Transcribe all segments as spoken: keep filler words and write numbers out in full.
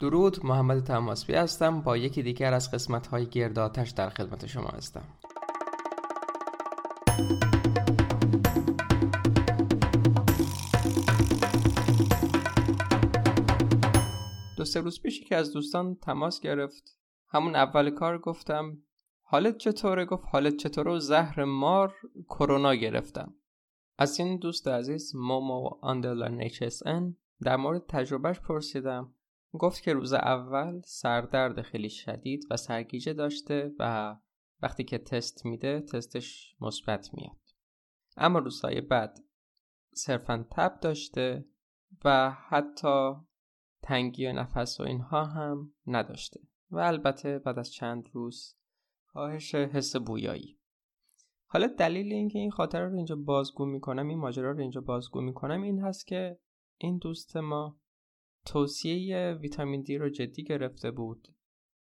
درود، محمد تماسبی هستم. با یکی دیگر از قسمت‌های گرد آتش در خدمت شما هستم. دو سه روز پیش که از دوستان تماس گرفت، همون اول کار گفتم حالت چطوره؟ گفت حالت چطوره و زهر مار کرونا گرفتم. از این دوست عزیز مومو اندرلاین اچ اس ان در مورد تجربهش پرسیدم. گفت که روز اول سردرد خیلی شدید و سرگیجه داشته و وقتی که تست میده تستش مثبت میاد، اما روزهای بعد صرفا تب داشته و حتی تنگی نفس و اینها هم نداشته و البته بعد از چند روز کاهش حس بویایی. حالا دلیل اینکه این خاطره رو اینجا بازگو میکنم، این ماجرا رو اینجا بازگو میکنم، این هست که این دوست ما توصیه ویتامین دی رو جدی گرفته بود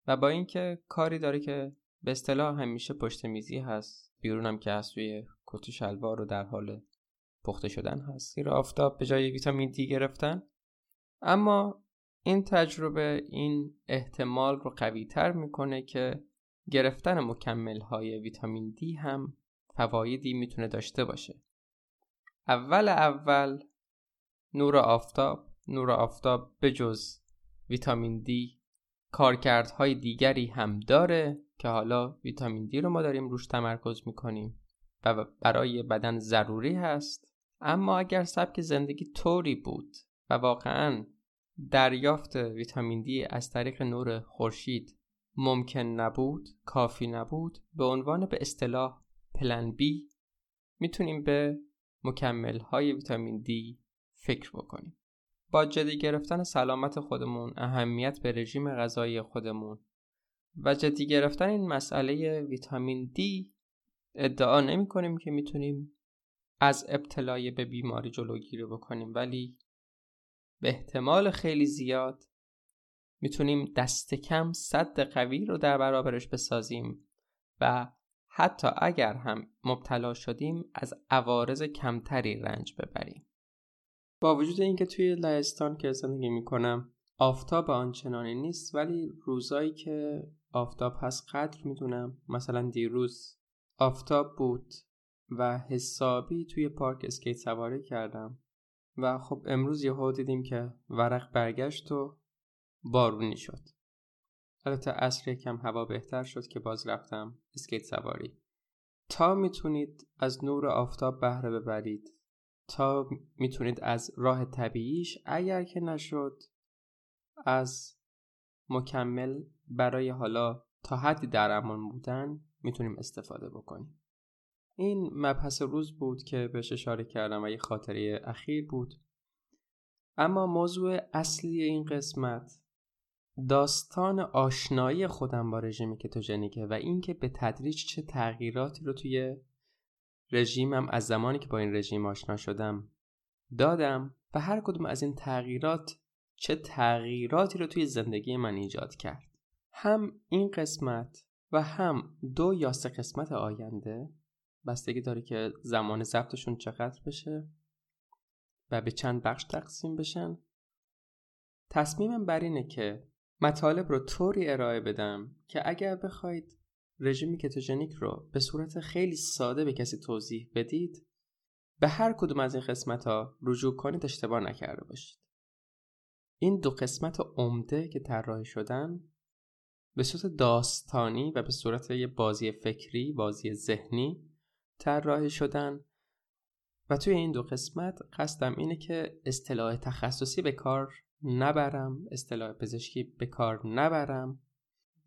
و با اینکه کاری داره که به اصطلاح همیشه پشت میزی هست، بیرونم که از توی کت و شلوار و در حال پخته شدن هست، زیر آفتاب به جای ویتامین دی گرفتن، اما این تجربه این احتمال رو قوی تر میکنه که گرفتن مکمل های ویتامین دی هم فوایدی میتونه داشته باشه. اول اول نور آفتاب نور آفتاب به جز ویتامین دی کارکردهای دیگری هم داره که حالا ویتامین دی رو ما داریم روش تمرکز میکنیم و برای بدن ضروری هست، اما اگر سبک زندگی طوری بود و واقعاً دریافت ویتامین دی از طریق نور خورشید ممکن نبود، کافی نبود، به عنوان به اصطلاح پلن بی میتونیم به مکمل‌های ویتامین دی فکر بکنیم. با جدی گرفتن سلامت خودمون، اهمیت به رژیم غذایی خودمون و جدی گرفتن این مسئله ویتامین دی ادعا نمی کنیم که میتونیم از ابتلای به بیماری جلوگیری بکنیم، ولی به احتمال خیلی زیاد میتونیم دست کم سد قوی رو در برابرش بسازیم و حتی اگر هم مبتلا شدیم از عوارض کمتری رنج ببریم. با وجود اینکه توی لهستان که زندگی میکنم آفتاب آنچنانی نیست، ولی روزایی که آفتاب هست قدر میدونم. مثلا دیروز آفتاب بود و حسابی توی پارک اسکیت سواری کردم و خب امروز یهو دیدیم که ورق برگشت و بارونی شد. البته عصر یکم هوا بهتر شد که باز رفتم اسکیت سواری. تا میتونید از نور آفتاب بهره ببرید، تا میتونید از راه طبیعیش، اگر که نشد از مکمل برای حالا تا حدی در امان بودن میتونیم استفاده بکنیم. این مبحث روز بود که بهش اشاره کردم و یه خاطره اخیر بود. اما موضوع اصلی این قسمت داستان آشنایی خودم با رژیم کتوژنیکه و اینکه به تدریج چه تغییراتی رو توی رژیمم از زمانی که با این رژیم آشنا شدم دادم و هر کدوم از این تغییرات چه تغییراتی رو توی زندگی من ایجاد کرد. هم این قسمت و هم دو یا سه قسمت آینده، بستگی داره که زمان ضبطشون چقدر بشه و به چند بخش تقسیم بشن، تصمیمم بر اینه که مطالب رو طوری ارائه بدم که اگر بخواید رژیم کتوژنیک رو به صورت خیلی ساده به کسی توضیح بدید، به هر کدوم از این قسمت‌ها رجوع کنید اشتباه نکرده باشید. این دو قسمت عمده که طراحی شدن به صورت داستانی و به صورت یه بازی فکری، بازی ذهنی طراحی شدن و توی این دو قسمت قصدم اینه که اصطلاح تخصصی به کار نبرم، اصطلاح پزشکی به کار نبرم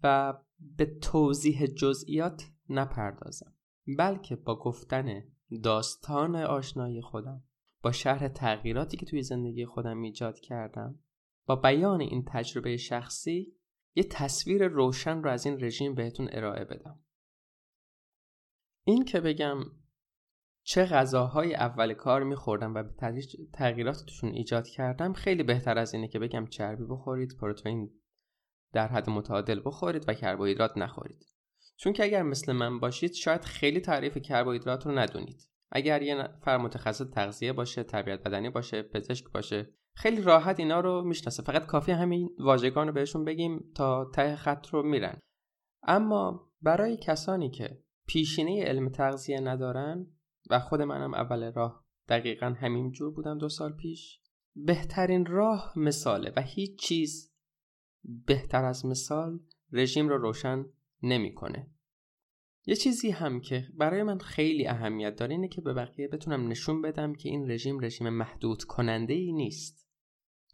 و به توضیح جزئیات نپردازم، بلکه با گفتن داستان آشنایی خودم، با شرح تغییراتی که توی زندگی خودم ایجاد کردم، با بیان این تجربه شخصی یه تصویر روشن رو از این رژیم بهتون ارائه بدم. این که بگم چه غذاهای اول کار میخوردم و به تدریج تغییرات توشون ایجاد کردم خیلی بهتر از اینه که بگم چربی بخورید، پروتئین در حد متعادل بخورید و کربوهیدرات نخورید. چون که اگر مثل من باشید شاید خیلی تعریف کربوهیدرات رو ندونید. اگر یه نفر متخصص تغذیه باشه، تربیت بدنی باشه، پزشک باشه خیلی راحت اینا رو میشناسه، فقط کافی همین واژگان رو بهشون بگیم تا ته خط رو میرن. اما برای کسانی که پیشینه علم تغذیه ندارن، و خود منم اول راه دقیقاً همین جور بودم دو سال پیش، بهترین راه مثاله و هیچ چیز بهتر از مثال رژیم رو روشن نمیکنه. یه چیزی هم که برای من خیلی اهمیت داره اینه که به بقیه بتونم نشون بدم که این رژیم رژیم محدود کننده ای نیست.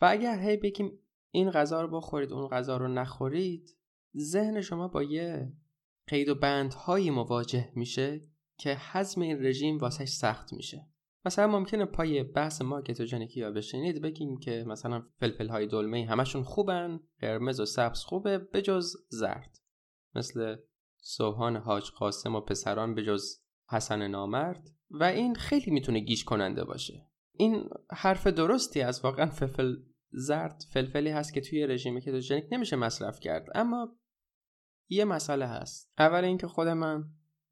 و اگر هی بگیم این غذا رو بخورید اون غذا رو نخورید، ذهن شما با یه قید و بندهایی مواجه میشه که هضم این رژیم واسهش سخت میشه. مثلا ممکنه پای بحث ما کتوژنیکی یا بشینید بگیم که مثلا فلفل های دلمه همشون خوبن، قرمز و سبز خوبه به جز زرد، مثل سوهان حاج قاسم و پسران به جز حسن نامرد، و این خیلی میتونه گیج کننده باشه. این حرف درستی از واقعا فلفل زرد فلفلی هست که توی رژیم کتوژنیک نمیشه مصرف کرد، اما یه مسئله هست. اول اینکه خود من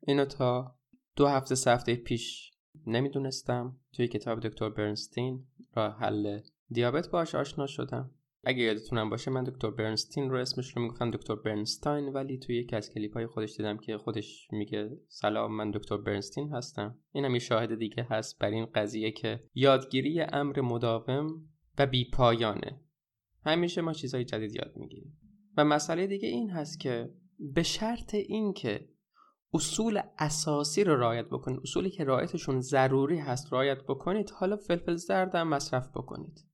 اینو تا دو هفته سه هفته پیش نمیدونستم. توی کتاب دکتر برنستین راه حل دیابت باهاش آشنا شدم. اگه یادتونم باشه من دکتر برنستین رو اسمش رو میگفتم دکتر برنستاین، ولی توی یکی از کلیپ‌های خودش دیدم که خودش میگه سلام من دکتر برنستین هستم. اینم یه شاهد دیگه هست بر این قضیه که یادگیری امر مداوم و بی‌پایانه. همیشه ما چیزهای جدید یاد میگیریم. و مسئله دیگه این هست که به شرط این که اصول اساسی رو رعایت بکنید، اصولی که رعایتشون ضروری هست رعایت بکنید، حالا فلفل زرد هم مصرف بکنید،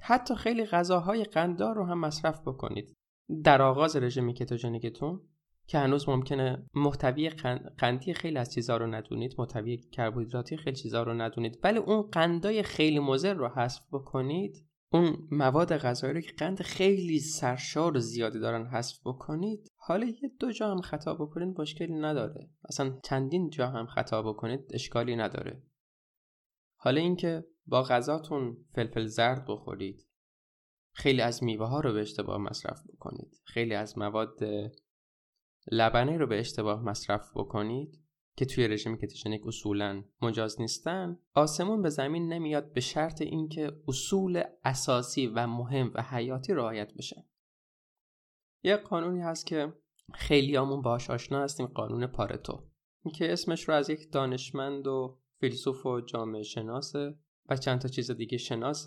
حتی خیلی غذاهای قنددار رو هم مصرف بکنید در آغاز رژیم کتوژنیکتون که هنوز ممکنه محتوی قندی خیلی از چیزا رو ندونید، محتوی کربوهیدراتی خیلی چیزا رو ندونید، ولی اون قندای خیلی مضر رو حذف بکنید، اون مواد غذایی رو که قند خیلی سرشار و زیادی دارن حذف بکنید. حالا یه دو جا هم خطا بکنید مشکلی نداره، اصلا چندین جا هم خطا بکنید اشکالی نداره. حالا اینکه با غذاتون فلفل زرد بخورید، خیلی از میوه ها رو به اشتباه مصرف بکنید، خیلی از مواد لبنی رو به اشتباه مصرف بکنید که توی رژیم کتوژنیک اصولاً مجاز نیستن، آسمون به زمین نمیاد به شرط اینکه اصول اساسی و مهم و حیاتی رعایت بشه. یه قانونی هست که خیلیامون باهاش آشنا هستیم، قانون پارتو، که اسمش رو از یک دانشمند و فیلسوف و جامعه شناس و چند تا چیز دیگه شناس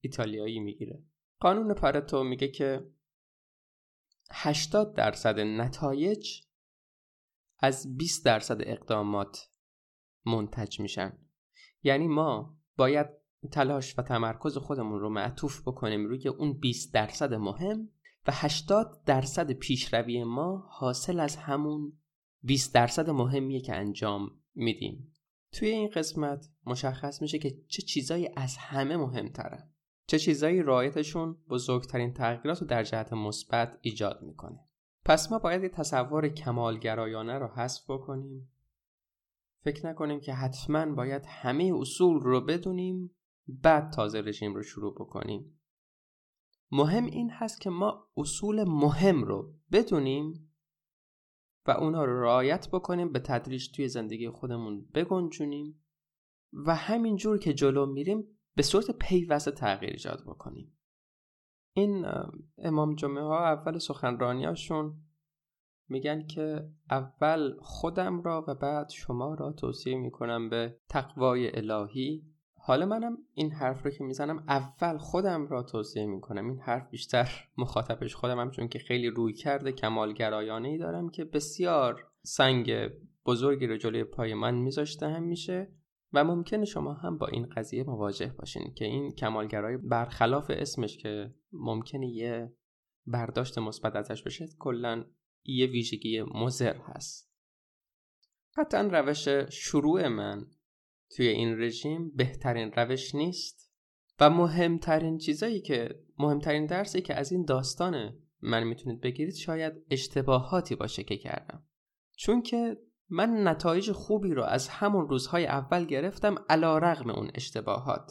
ایتالیایی میگیره. قانون پارتو میگه که هشتاد درصد نتایج از بیست درصد اقدامات منتج میشن. یعنی ما باید تلاش و تمرکز خودمون رو معطوف بکنیم روی اون بیست درصد مهم و هشتاد درصد پیشروی ما حاصل از همون بیست درصد مهمیه که انجام میدیم. توی این قسمت مشخص میشه که چه چیزایی از همه مهمترن، چه چیزایی رعایتشون بزرگترین تغییرات رو در جهت مثبت ایجاد میکنه. پس ما باید یه تصور کمالگرایانه رو حذف بکنیم. فکر نکنیم که حتما باید همه اصول رو بدونیم بعد تازه رژیم رو شروع بکنیم. مهم این هست که ما اصول مهم رو بدونیم و اونها رو رعایت بکنیم، به تدریج توی زندگی خودمون بگنجونیم و همین جور که جلو میریم به صورت پیوسته تغییر ایجاد بکنیم. این امام جمعه ها اول سخنرانی هاشون میگن که اول خودم را و بعد شما را توصیه میکنم به تقوای الهی. حالا منم این حرف رو که میزنم اول خودم را توصیه میکنم، این حرف بیشتر مخاطبش خودمم، چون که خیلی روی کرده کمالگرایانه‌ای دارم که بسیار سنگ بزرگی رو جلوی پای من میذاشته هم میشه. و ممکنه شما هم با این قضیه مواجه باشین که این کمالگرایی برخلاف اسمش که ممکنه یه برداشت مثبت ازش بشه، کلاً یه ویژگی مضر هست. حتی روش شروع من توی این رژیم بهترین روش نیست و مهمترین چیزایی که مهمترین درسی که از این داستان من میتونید بگیرید شاید اشتباهاتی باشه که کردم، چون که من نتایج خوبی رو از همون روزهای اول گرفتم علی رغم اون اشتباهات.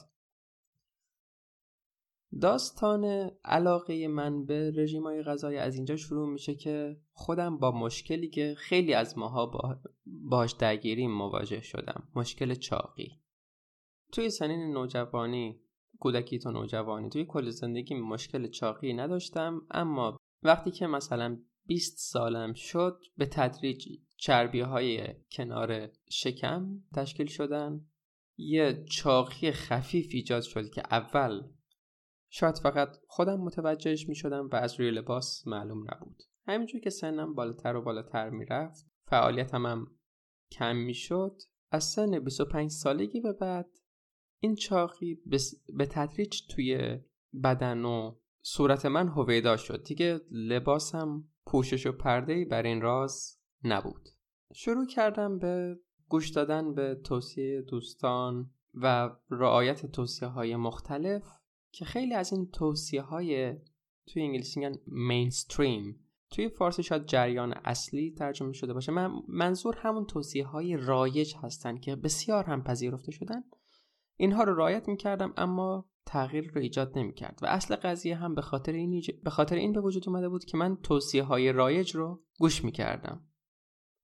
داستان علاقه من به رژیم‌های غذایی از اینجا شروع میشه که خودم با مشکلی که خیلی از ماها با... باش درگیریم مواجه شدم، مشکل چاقی. توی سنین نوجوانی کودکی تا نوجوانی توی کل زندگی مشکل چاقی نداشتم، اما وقتی که مثلا بیست سالم شد به تدریج چربی‌های کنار شکم تشکیل شدن، یه چاقی خفیف ایجاد شد که اول شاید فقط خودم متوجهش می شدم و از روی لباس معلوم نبود. همینجور که سنم بالاتر و بالاتر می رفت، فعالیتم هم کم می شد. از سن بیست و پنج سالگی به بعد این چاقی به تدریج توی بدن و صورت من هویدا شد. دیگه لباسم پوشش و پرده‌ای بر این راز نبود. شروع کردم به گوش دادن به توصیه دوستان و رعایت توصیه‌های مختلف که خیلی از این توصیه‌های توی انگلیسی میگن مینستریم، توی فارسی شاید جریان اصلی ترجمه شده باشه. من منظور همون توصیه‌های رایج هستن که بسیار هم پذیرفته شدن. اینها رو رعایت می‌کردم اما تغییر رو ایجاد نمی‌کرد و اصل قضیه هم به خاطر این ایج... به خاطر این به وجود اومده بود که من توصیه‌های رایج رو گوش می‌کردم.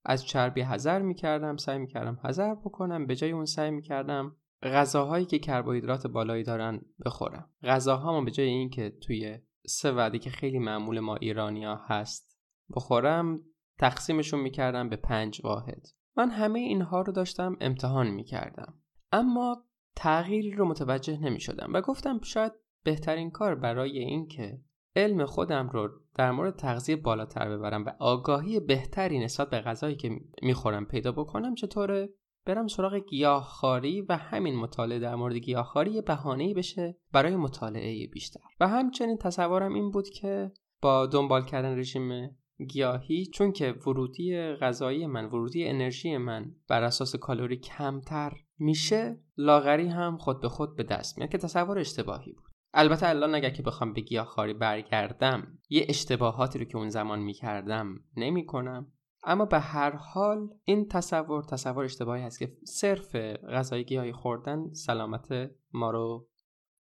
از چربی حذر می‌کردم، سعی می‌کردم حذر بکنم، به جای اون سعی می‌کردم غذاهایی که کربوهیدرات بالایی دارن بخورم. غذاهامو به جای اینکه توی سه وعده که خیلی معمول ما ایرانی‌ها هست بخورم، تقسیمشون می‌کردم به پنج واحد. من همه اینها رو داشتم امتحان می‌کردم، اما تغییر رو متوجه نمی‌شدم و گفتم شاید بهترین کار برای اینکه علم خودم رو در مورد تغذیه بالاتر ببرم و آگاهی بهتری نسبت به غذایی که میخورم پیدا بکنم چطوره؟ برم سراغ گیاهخواری و همین مطالعه در مورد گیاهخواری یه بهانه‌ای بشه برای مطالعه بیشتر. و همچنین تصورم این بود که با دنبال کردن رژیم گیاهی، چون که ورودی غذایی من، ورودی انرژی من بر اساس کالری کمتر میشه، لاغری هم خود به خود به دست میاد، که تصور اشتباهی بود. البته الان اگر که بخوام به گیاهخواری برگردم، یه اشتباهاتی رو که اون زمان میکردم نمی کنم. اما به هر حال این تصور تصور اشتباهی هست که صرف غذای گیاهی خوردن سلامت ما رو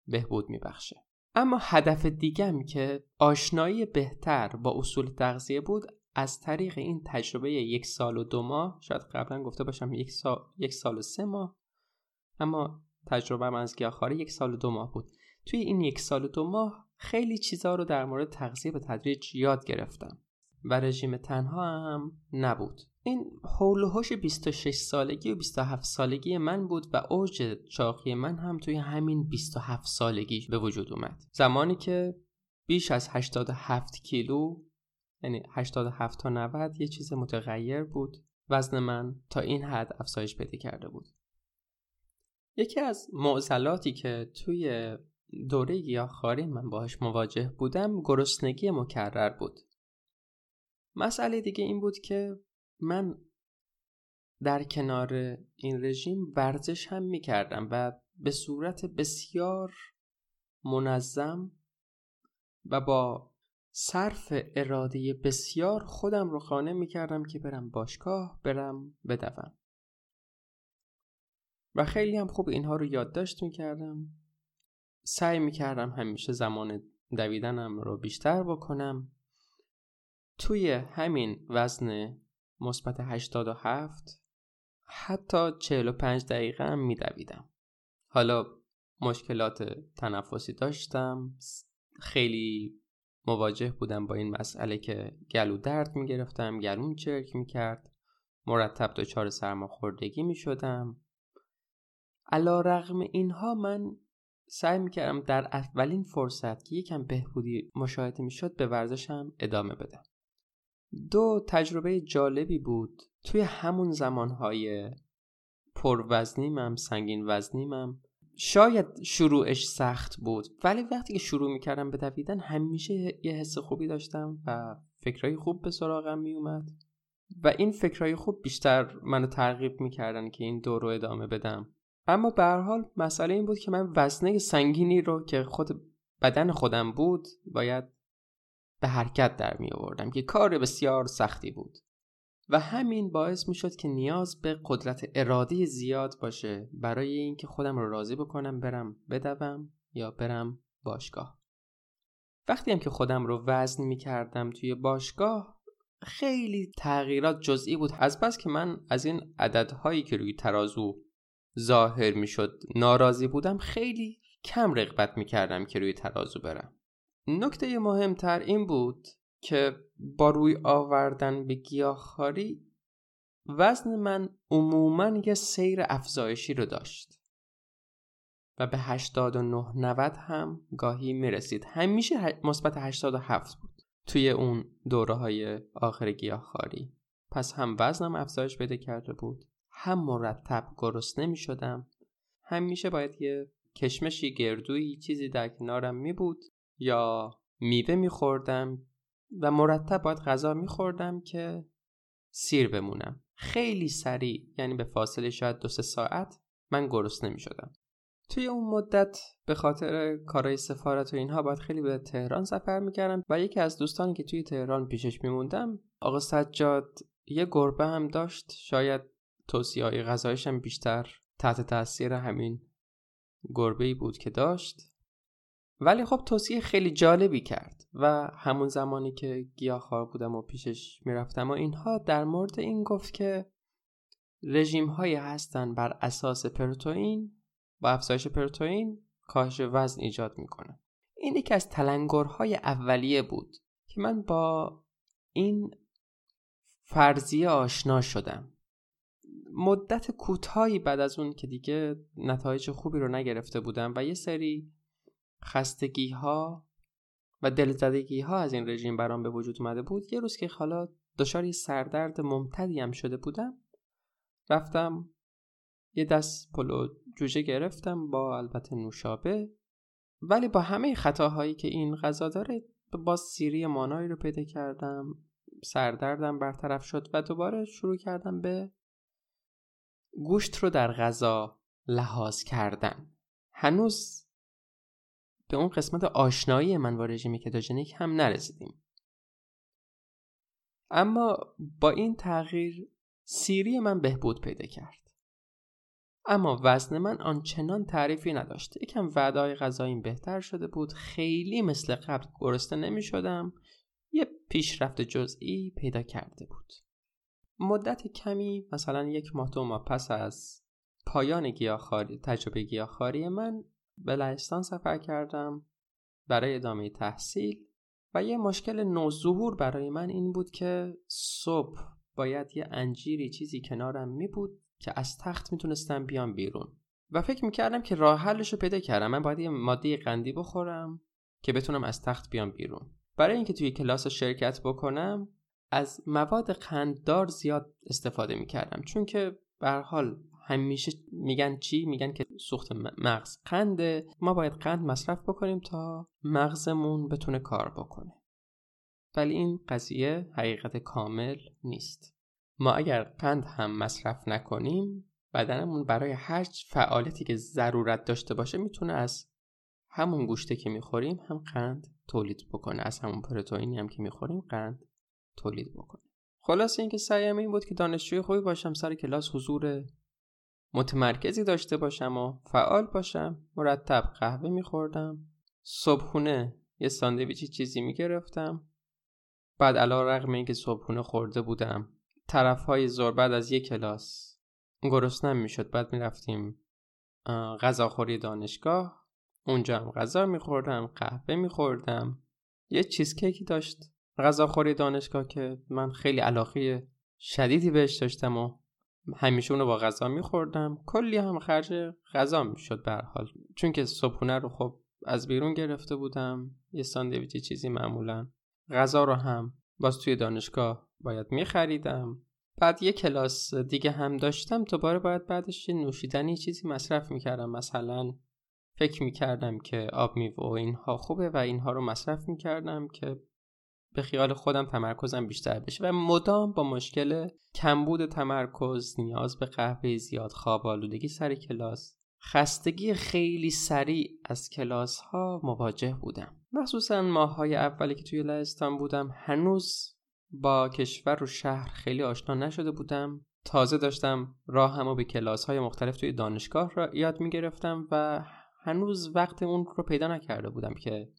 بهبود میبخشه. اما هدف دیگم که آشنایی بهتر با اصول تغذیه بود، از طریق این تجربه یک سال و دو ماه، شاید قبلا گفته باشم یک سال, یک سال و سه ماه، اما تجربه من از گیاهخواری یک سال و دو ماه بود. توی این یک سال و دو ماه خیلی چیزا رو در مورد تغذیه به تدریج یاد گرفتم و رژیم تنها هم نبود. این حول و حوش بیست و شش سالگی و بیست و هفت سالگی من بود و اوج چاقی من هم توی همین بیست و هفت سالگی به وجود اومد، زمانی که بیش از هشتاد و هفت کیلو، یعنی هشتاد و هفت تا نود، یه چیز متغیر بود. وزن من تا این حد افزایش پیدا کرده بود. یکی از معضلاتی که توی دوره گیاهخواری من باهاش مواجه بودم، گرسنگی مکرر بود. مسئله دیگه این بود که من در کنار این رژیم ورزش هم میکردم و به صورت بسیار منظم و با صرف اراده بسیار خودم رو قانع میکردم که برم باشگاه، برم بدوم و خیلی هم خوب اینها رو یادداشت میکردم. سعی میکردم همیشه زمان دویدنم رو بیشتر بکنم. توی همین وزن مثبت هشتاد و هفت حتی چهل و پنج دقیقه هم میدویدم. حالا مشکلات تنفسی داشتم، خیلی مواجه بودم با این مسئله که گلو درد میگرفتم، گلوم چرک میکرد، مرتب دچار سرماخوردگی میشدم. علی‌رغم اینها من سعی میکردم در اولین فرصت که یکم بهبودی مشاهده میشد به ورزشم ادامه بدم. دو تجربه جالبی بود توی همون زمانهای پروزنیمم، سنگین وزنیمم. شاید شروعش سخت بود، ولی وقتی که شروع میکردم به دویدن همیشه یه حس خوبی داشتم و فکرای خوب به سراغم میومد و این فکرای خوب بیشتر منو ترغیب میکردن که این دور رو ادامه بدم. اما به هر حال مسئله این بود که من وزنه سنگینی رو که خود بدن خودم بود باید به حرکت در می آوردم، که کار بسیار سختی بود و همین باعث می شد که نیاز به قدرت اراده زیاد باشه برای اینکه خودم رو راضی بکنم برم بدوم یا برم باشگاه. وقتی هم که خودم رو وزن می کردم توی باشگاه، خیلی تغییرات جزئی بود. از بس که من از این عددهایی که روی ترازو ظاهر می شد ناراضی بودم، خیلی کم رغبت میکردم که روی ترازو برم. نکته مهمتر این بود که با روی آوردن به گیاهخواری وزن من عموماً یه سیر افزایشی رو داشت و به هشتاد و نه نود هم گاهی میرسید. همیشه مثبت هشتاد و هفت بود توی اون دوره های آخر گیاهخواری. پس هم وزنم افزایش پیدا کرده بود، هم مرتب گرسنه میشدم، همیشه باید یه کشمشی، گردویی، چیزی در کنارم می بود یا میوه میخوردم و مرتب باید غذا میخوردم که سیر بمونم. خیلی سریع، یعنی به فاصله شاید دو سه ساعت، من گرسنه میشدم. توی اون مدت به خاطر کارهای سفارت و اینها باید خیلی به تهران سفر میکردم و یکی از دوستانی که توی تهران پیشش میموندم، آقا سجاد، یه گربه هم داشت. شاید توصیه‌های غذایش هم بیشتر تحت تاثیر همین گربه‌ای بود که داشت، ولی خب توصیه خیلی جالبی کرد و همون زمانی که گیاهخوار بودم و پیشش میرفتم و اینها، در مورد این گفت که رژیم‌هایی هستن بر اساس پروتئین، با افزایش پروتئین کاهش وزن ایجاد میکنه. این یکی از تلنگرهای اولیه بود که من با این فرضیه آشنا شدم. مدت کوتاهی بعد از اون که دیگه نتایج خوبی رو نگرفته بودم و یه سری خستگی ها و دلزدگی ها از این رژیم برام به وجود اومده بود، یه روز که حالا دچار یه سردرد ممتدی هم شده بودم، رفتم یه دست پلو جوجه گرفتم با البته نوشابه، ولی با همه خطاهایی که این غذا داره با سیری مانایی رو پیدا کردم، سردردم برطرف شد و دوباره شروع کردم به گوشت رو در غذا لحاظ کردن. هنوز به اون قسمت آشنایی من با رژیم کتوژنیک هم نرسیدیم، اما با این تغییر سیری من بهبود پیدا کرد، اما وزن من آنچنان تعریفی نداشت. یکم وعده‌های غذاییم بهتر شده بود، خیلی مثل قبل گرسنه نمی شدم، یه پیشرفت جزئی پیدا کرده بود. مدت کمی، مثلا یک ماه دو ماه پس از پایان گیاهخواری، تجربه گیاهخواری من، به لهستان سفر کردم برای ادامه تحصیل و یه مشکل نوظهور برای من این بود که صبح باید یه انجیری چیزی کنارم می بود که از تخت میتونستم بیام بیرون و فکر میکردم که راه حلش رو پیدا کردم. من باید یه ماده قندی بخورم که بتونم از تخت بیام بیرون. برای اینکه توی کلاس شرکت بکنم از مواد قنددار زیاد استفاده میکردم، چون که به هر حال همیشه میگن چی؟ میگن که سوخت مغز قنده، ما باید قند مصرف بکنیم تا مغزمون بتونه کار بکنه. ولی این قضیه حقیقت کامل نیست. ما اگر قند هم مصرف نکنیم، بدنمون برای هر فعالیتی که ضرورت داشته باشه میتونه از همون گوشته که میخوریم هم قند تولید بکنه، از همون پروتئینی هم که میخوریم قند تولید بکنه. خلاصه اینکه سعیم این بود که دانشجوی خوبی باشم، سر کلاس حضور متمرکزی داشته باشم و فعال باشم. مرتب قهوه میخوردم، صبحونه یه ساندویچی چیزی میگرفتم، بعد علیرغم اینکه صبحونه خورده بودم، طرف های زور بعد از یک کلاس گرسنه میشد، بعد میرفتیم غذاخوری دانشگاه، اونجا هم غذا میخوردم، قهوه میخوردم. یه چیزکیکی داشت غذاخوری دانشگاه که من خیلی علاقه شدیدی بهش داشتم و همیشه اونو با غذا میخوردم. کلی هم خرج غذا میشد به هر حال، چون که صبحونه رو خب از بیرون گرفته بودم، یه ساندویچ چیزی معمولا، غذا رو هم باز توی دانشگاه باید میخریدم. بعد یه کلاس دیگه هم داشتم، دوباره باید بعدش یه نوشیدنی چیزی مصرف میکردم. مثلا فکر میکردم که آب میوه و اینها خوبه و اینها رو مصرف میکردم که به خیال خودم تمرکزم بیشتر بشه و مدام با مشکل کمبود تمرکز، نیاز به قهوه زیاد، خواب آلودگی سر کلاس، خستگی خیلی سریع از کلاس ها مواجه بودم. مخصوصا ماه‌های اولی که توی لهستان بودم، هنوز با کشور و شهر خیلی آشنا نشده بودم، تازه داشتم راهمو به کلاس‌های مختلف توی دانشگاه را یاد می‌گرفتم و هنوز وقت اون رو پیدا نکرده بودم که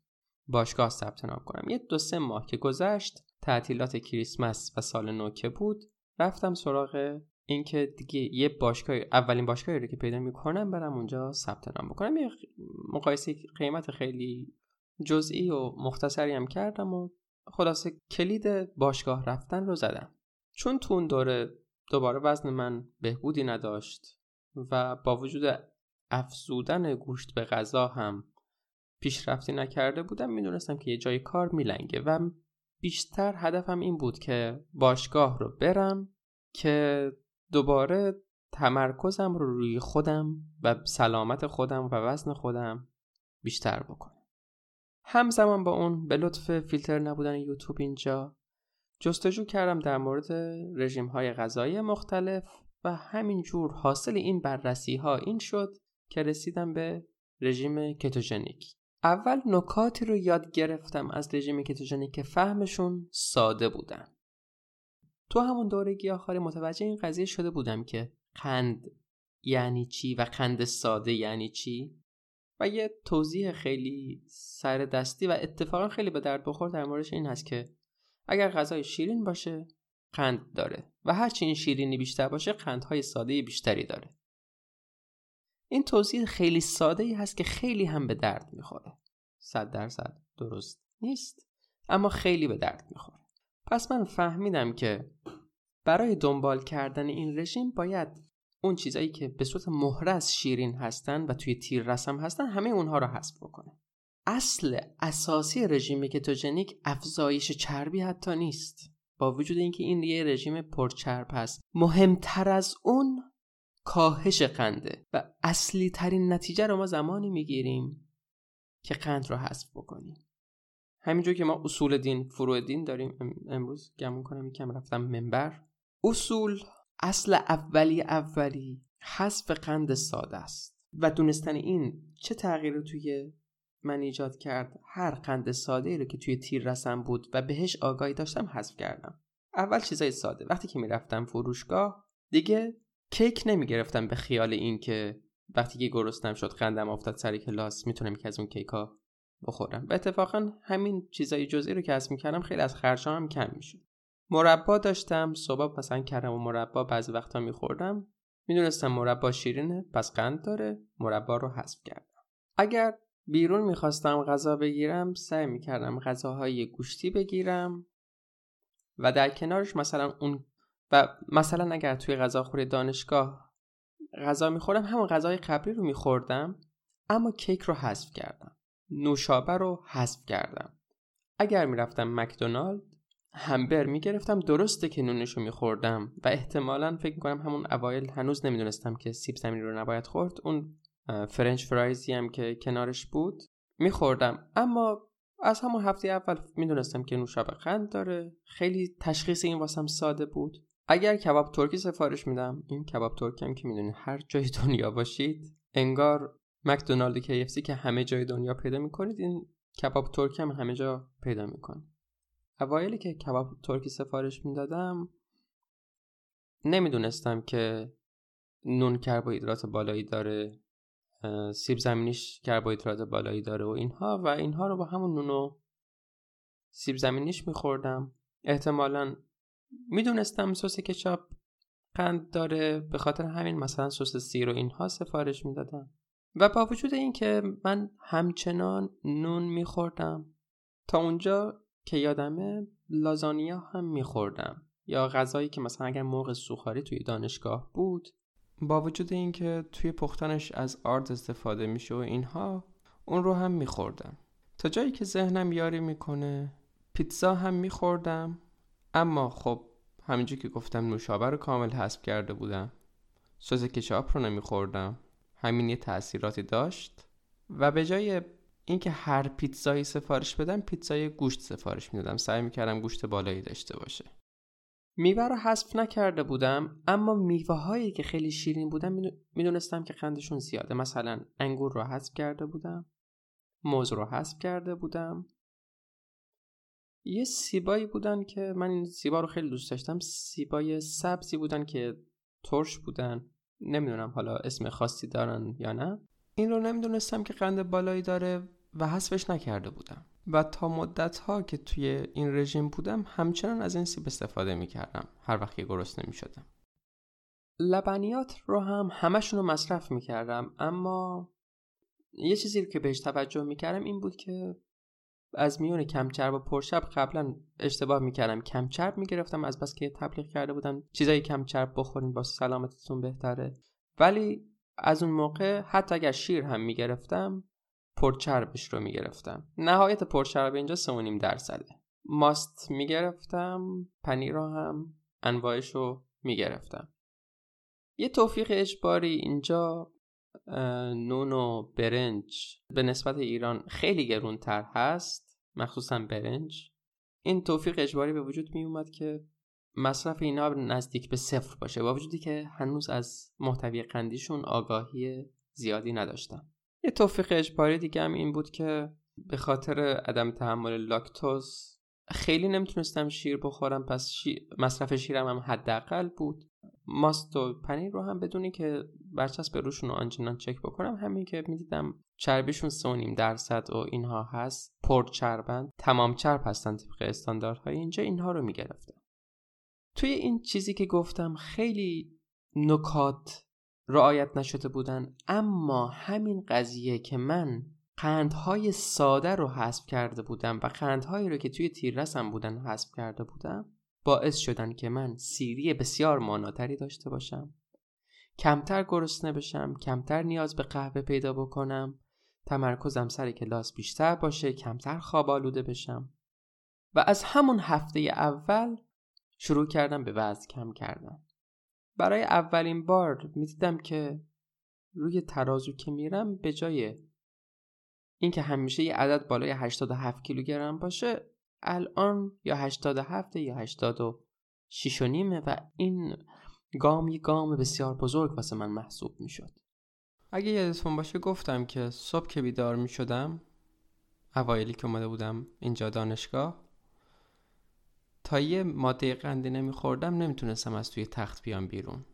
باشگاه ثبت نام کنم. یه دو سه ماه که گذشت، تعطیلات کریسمس و سال نو که بود، رفتم سراغ این که دیگه یه باشگاه، اولین باشگاهی رو که پیدا میکنم برم اونجا ثبت نام بکنم. یه مقایسه قیمت خیلی جزئی و مختصری هم کردم و خلاصه کلید باشگاه رفتن رو زدم. چون تو اون دوره دوباره وزن من بهبودی نداشت و با وجود افزودن گوشت به غذا هم پیشرفتی نکرده بودم، میدونستم که یه جای کار میلنگه و بیشتر هدفم این بود که باشگاه رو برم که دوباره تمرکزم رو روی خودم و سلامت خودم و وزن خودم بیشتر بکنم. همزمان با اون به لطف فیلتر نبودن یوتیوب اینجا جستجو کردم در مورد رژیم‌های غذایی مختلف و همینجور حاصل این بررسی‌ها این شد که رسیدم به رژیم کتوژنیک. اول نکاتی رو یاد گرفتم از رژیم کتوژنیک که فهمشون ساده بودن. تو همون دوره گیاهخواری متوجه این قضیه شده بودم که قند یعنی چی و قند ساده یعنی چی و یه توضیح خیلی سر دستی و اتفاقا خیلی به درد بخور در موردش این هست که اگر غذای شیرین باشه قند داره و هرچی این شیرینی بیشتر باشه قندهای ساده بیشتری داره. این توضیح خیلی ساده‌ای هست که خیلی هم به درد میخوره. صد درصد درست نیست اما خیلی به درد میخوره. پس من فهمیدم که برای دنبال کردن این رژیم باید اون چیزایی که به صورت محرز شیرین هستن و توی تیر رسم هستن همه اونها رو حذف بکنه. اصل اساسی رژیم کتوژنیک افزایش چربی حتی نیست. با وجود اینکه این یه رژیم پرچرب هست، مهمتر از اون کاهش قنده و اصلی ترین نتیجه رو ما زمانی میگیریم که قند رو حذف بکنیم. همینجور که ما اصول دین، فروع دین داریم، امروز گمون کنم یکم رفتم منبر، اصول اصل اولی اولی حذف قند ساده است و دونستن این چه تغییر رو توی من ایجاد کرد. هر قند ساده ای رو که توی تیر رسم بود و بهش آگاهی داشتم حذف کردم. اول چیزای ساده، وقتی که میرفتم فروشگاه دیگه کیک نمیگرفتم به خیال این که وقتی که گرسنم شد قندم افتاد سر کلاس میتونم که از اون کیکا بخورم. و اتفاقا همین چیزای جزئی رو که حذف میکردم خیلی از خرجام هم کم میشد. مربا داشتم، صبح مثلا کرم و مربا بعضی وقتا میخوردم، میدونستم مربا شیرینه پس قند داره، مربا رو حذف کردم. اگر بیرون میخواستم غذا بگیرم سعی میکردم غذاهای گوشتی بگیرم و در کنارش مثلا اون و مثلا اگر توی غذاخوری دانشگاه غذا میخوردم همون غذای قبلی رو میخوردم اما کیک رو حذف کردم، نوشابه رو حذف کردم. اگر میرفتم مکدونالد همبر میگرفتم، درسته که نونش رو میخوردم و احتمالاً فکر میکنم همون اوایل هنوز نمیدونستم که سیب زمینی رو نباید خورد، اون فرنش فرایزی هم که کنارش بود میخوردم، اما از همون هفته اول میدونستم که نوشابه قند داره. خیلی تشخیص این واسم ساده بود. اگر کباب ترکی سفارش میدم، این کباب ترکی هم که میدونید هر جای دنیا باشید، انگار مکدونالد و کی اف سی که همه جای دنیا پیدا میکنید، این کباب ترکی هم همه جا پیدا میکنید. اوایلی که کباب ترکی سفارش میدادم نمیدونستم که نون کربوهیدرات بالایی داره، سیب زمینیش کربوهیدرات بالایی داره و اینها و اینها رو با همون نون و سیب زمینیش میخوردم. احتمالاً میدونستم سس کچاپ قند داره، به خاطر همین مثلا سس سیر و اینها سفارش میدادم. و با وجود این که من همچنان نون میخوردم، تا اونجا که یادمه لازانیا هم میخوردم یا غذایی که مثلا اگر مرغ سوخاری توی دانشگاه بود، با وجود این که توی پختنش از آرد استفاده میشه و اینها، اون رو هم میخوردم. تا جایی که ذهنم یاری میکنه پیتزا هم میخوردم، اما خب همینجور که گفتم نوشابه رو کامل حذف کرده بودم، سس کچاپ رو نمیخوردم، همین یه تأثیراتی داشت و به جای اینکه هر پیتزایی سفارش بدم پیتزای گوشت سفارش میدادم، سعی میکردم گوشت بالایی داشته باشه. میوه رو حذف نکرده بودم، اما میوه هایی که خیلی شیرین بودن میدونستم که قندشون زیاده. مثلا انگور رو حذف کرده بودم، موز رو حذف کرده بودم، یه سیبایی بودن که من این سیبا رو خیلی دوست داشتم، سیبای سبزی بودن که ترش بودن، نمیدونم حالا اسم خاصی دارن یا نه، این رو نمیدونستم که قند بالایی داره و حذفش نکرده بودم. و تا مدت‌ها که توی این رژیم بودم همچنان از این سیب استفاده می‌کردم هر وقت که گرسنه می‌شدم. لبنیات رو هم همشون رو مصرف میکردم، اما یه چیزی رو که بهش توجه میکردم این بود که از میون کمچرب و پرچرب قبلا اشتباه میکردم، کمچرب میگرفتم از بس که تبلیغ کرده بودن چیزای کمچرب بخورین واسه سلامتتون بهتره، ولی از اون موقع حتی اگر شیر هم میگرفتم پرچربش رو میگرفتم. نهایت پرچرب اینجا سه و نیم درصده. ماست میگرفتم، پنیر رو هم انواعش رو میگرفتم. یه توفیق اجباری اینجا نون و برنج به نسبت ایران خیلی گرونتر هست، مخصوصا برنج. این توفیق اجباری به وجود می اومد که مصرف اینا نزدیک به صفر باشه، با وجودی که هنوز از محتوی قندیشون آگاهی زیادی نداشتم. یه توفیق اجباری دیگه هم این بود که به خاطر عدم تحمل لاکتوز خیلی نمیتونستم شیر بخورم، پس شیر... مصرف شیرم هم حداقل بود. ماست و پنیر رو هم بدونی که برچسب روشون رو آنچنان چک بکنم، همین که میدیدم چربیشون سه و نیم درصد و اینها هست، پرچربن، تمام چرب هستن طبق استانداردهای اینجا، اینها رو میگرفتم. توی این چیزی که گفتم خیلی نکات رعایت نشده بودن، اما همین قضیه که من قندهای ساده رو حذف کرده بودم و قندهایی رو که توی تیررسم بودن حذف کرده بودم باعث شدن که من سیری بسیار ماناتری داشته باشم، کمتر گرسنه بشم، کمتر نیاز به قهوه پیدا بکنم، تمرکزم سر کلاس بیشتر باشه، کمتر خواب آلوده بشم و از همون هفته اول شروع کردم به وزن کم کردن. برای اولین بار می‌دیدم که روی ترازو که میرم به جای اینکه همیشه یه عدد بالای هشتاد و هفت کیلوگرم باشه، الان یا هشتاد و هفت یا هشتاد و شش و نیمه و این گام یه گام بسیار بزرگ واسه من محسوب می شد. اگه یادتون باشه گفتم که صبح که بیدار می شدم، اوایلی که اومده بودم اینجا دانشگاه، تا یه ماده قندی نمی خوردم نمی تونستم از توی تخت بیام بیرون،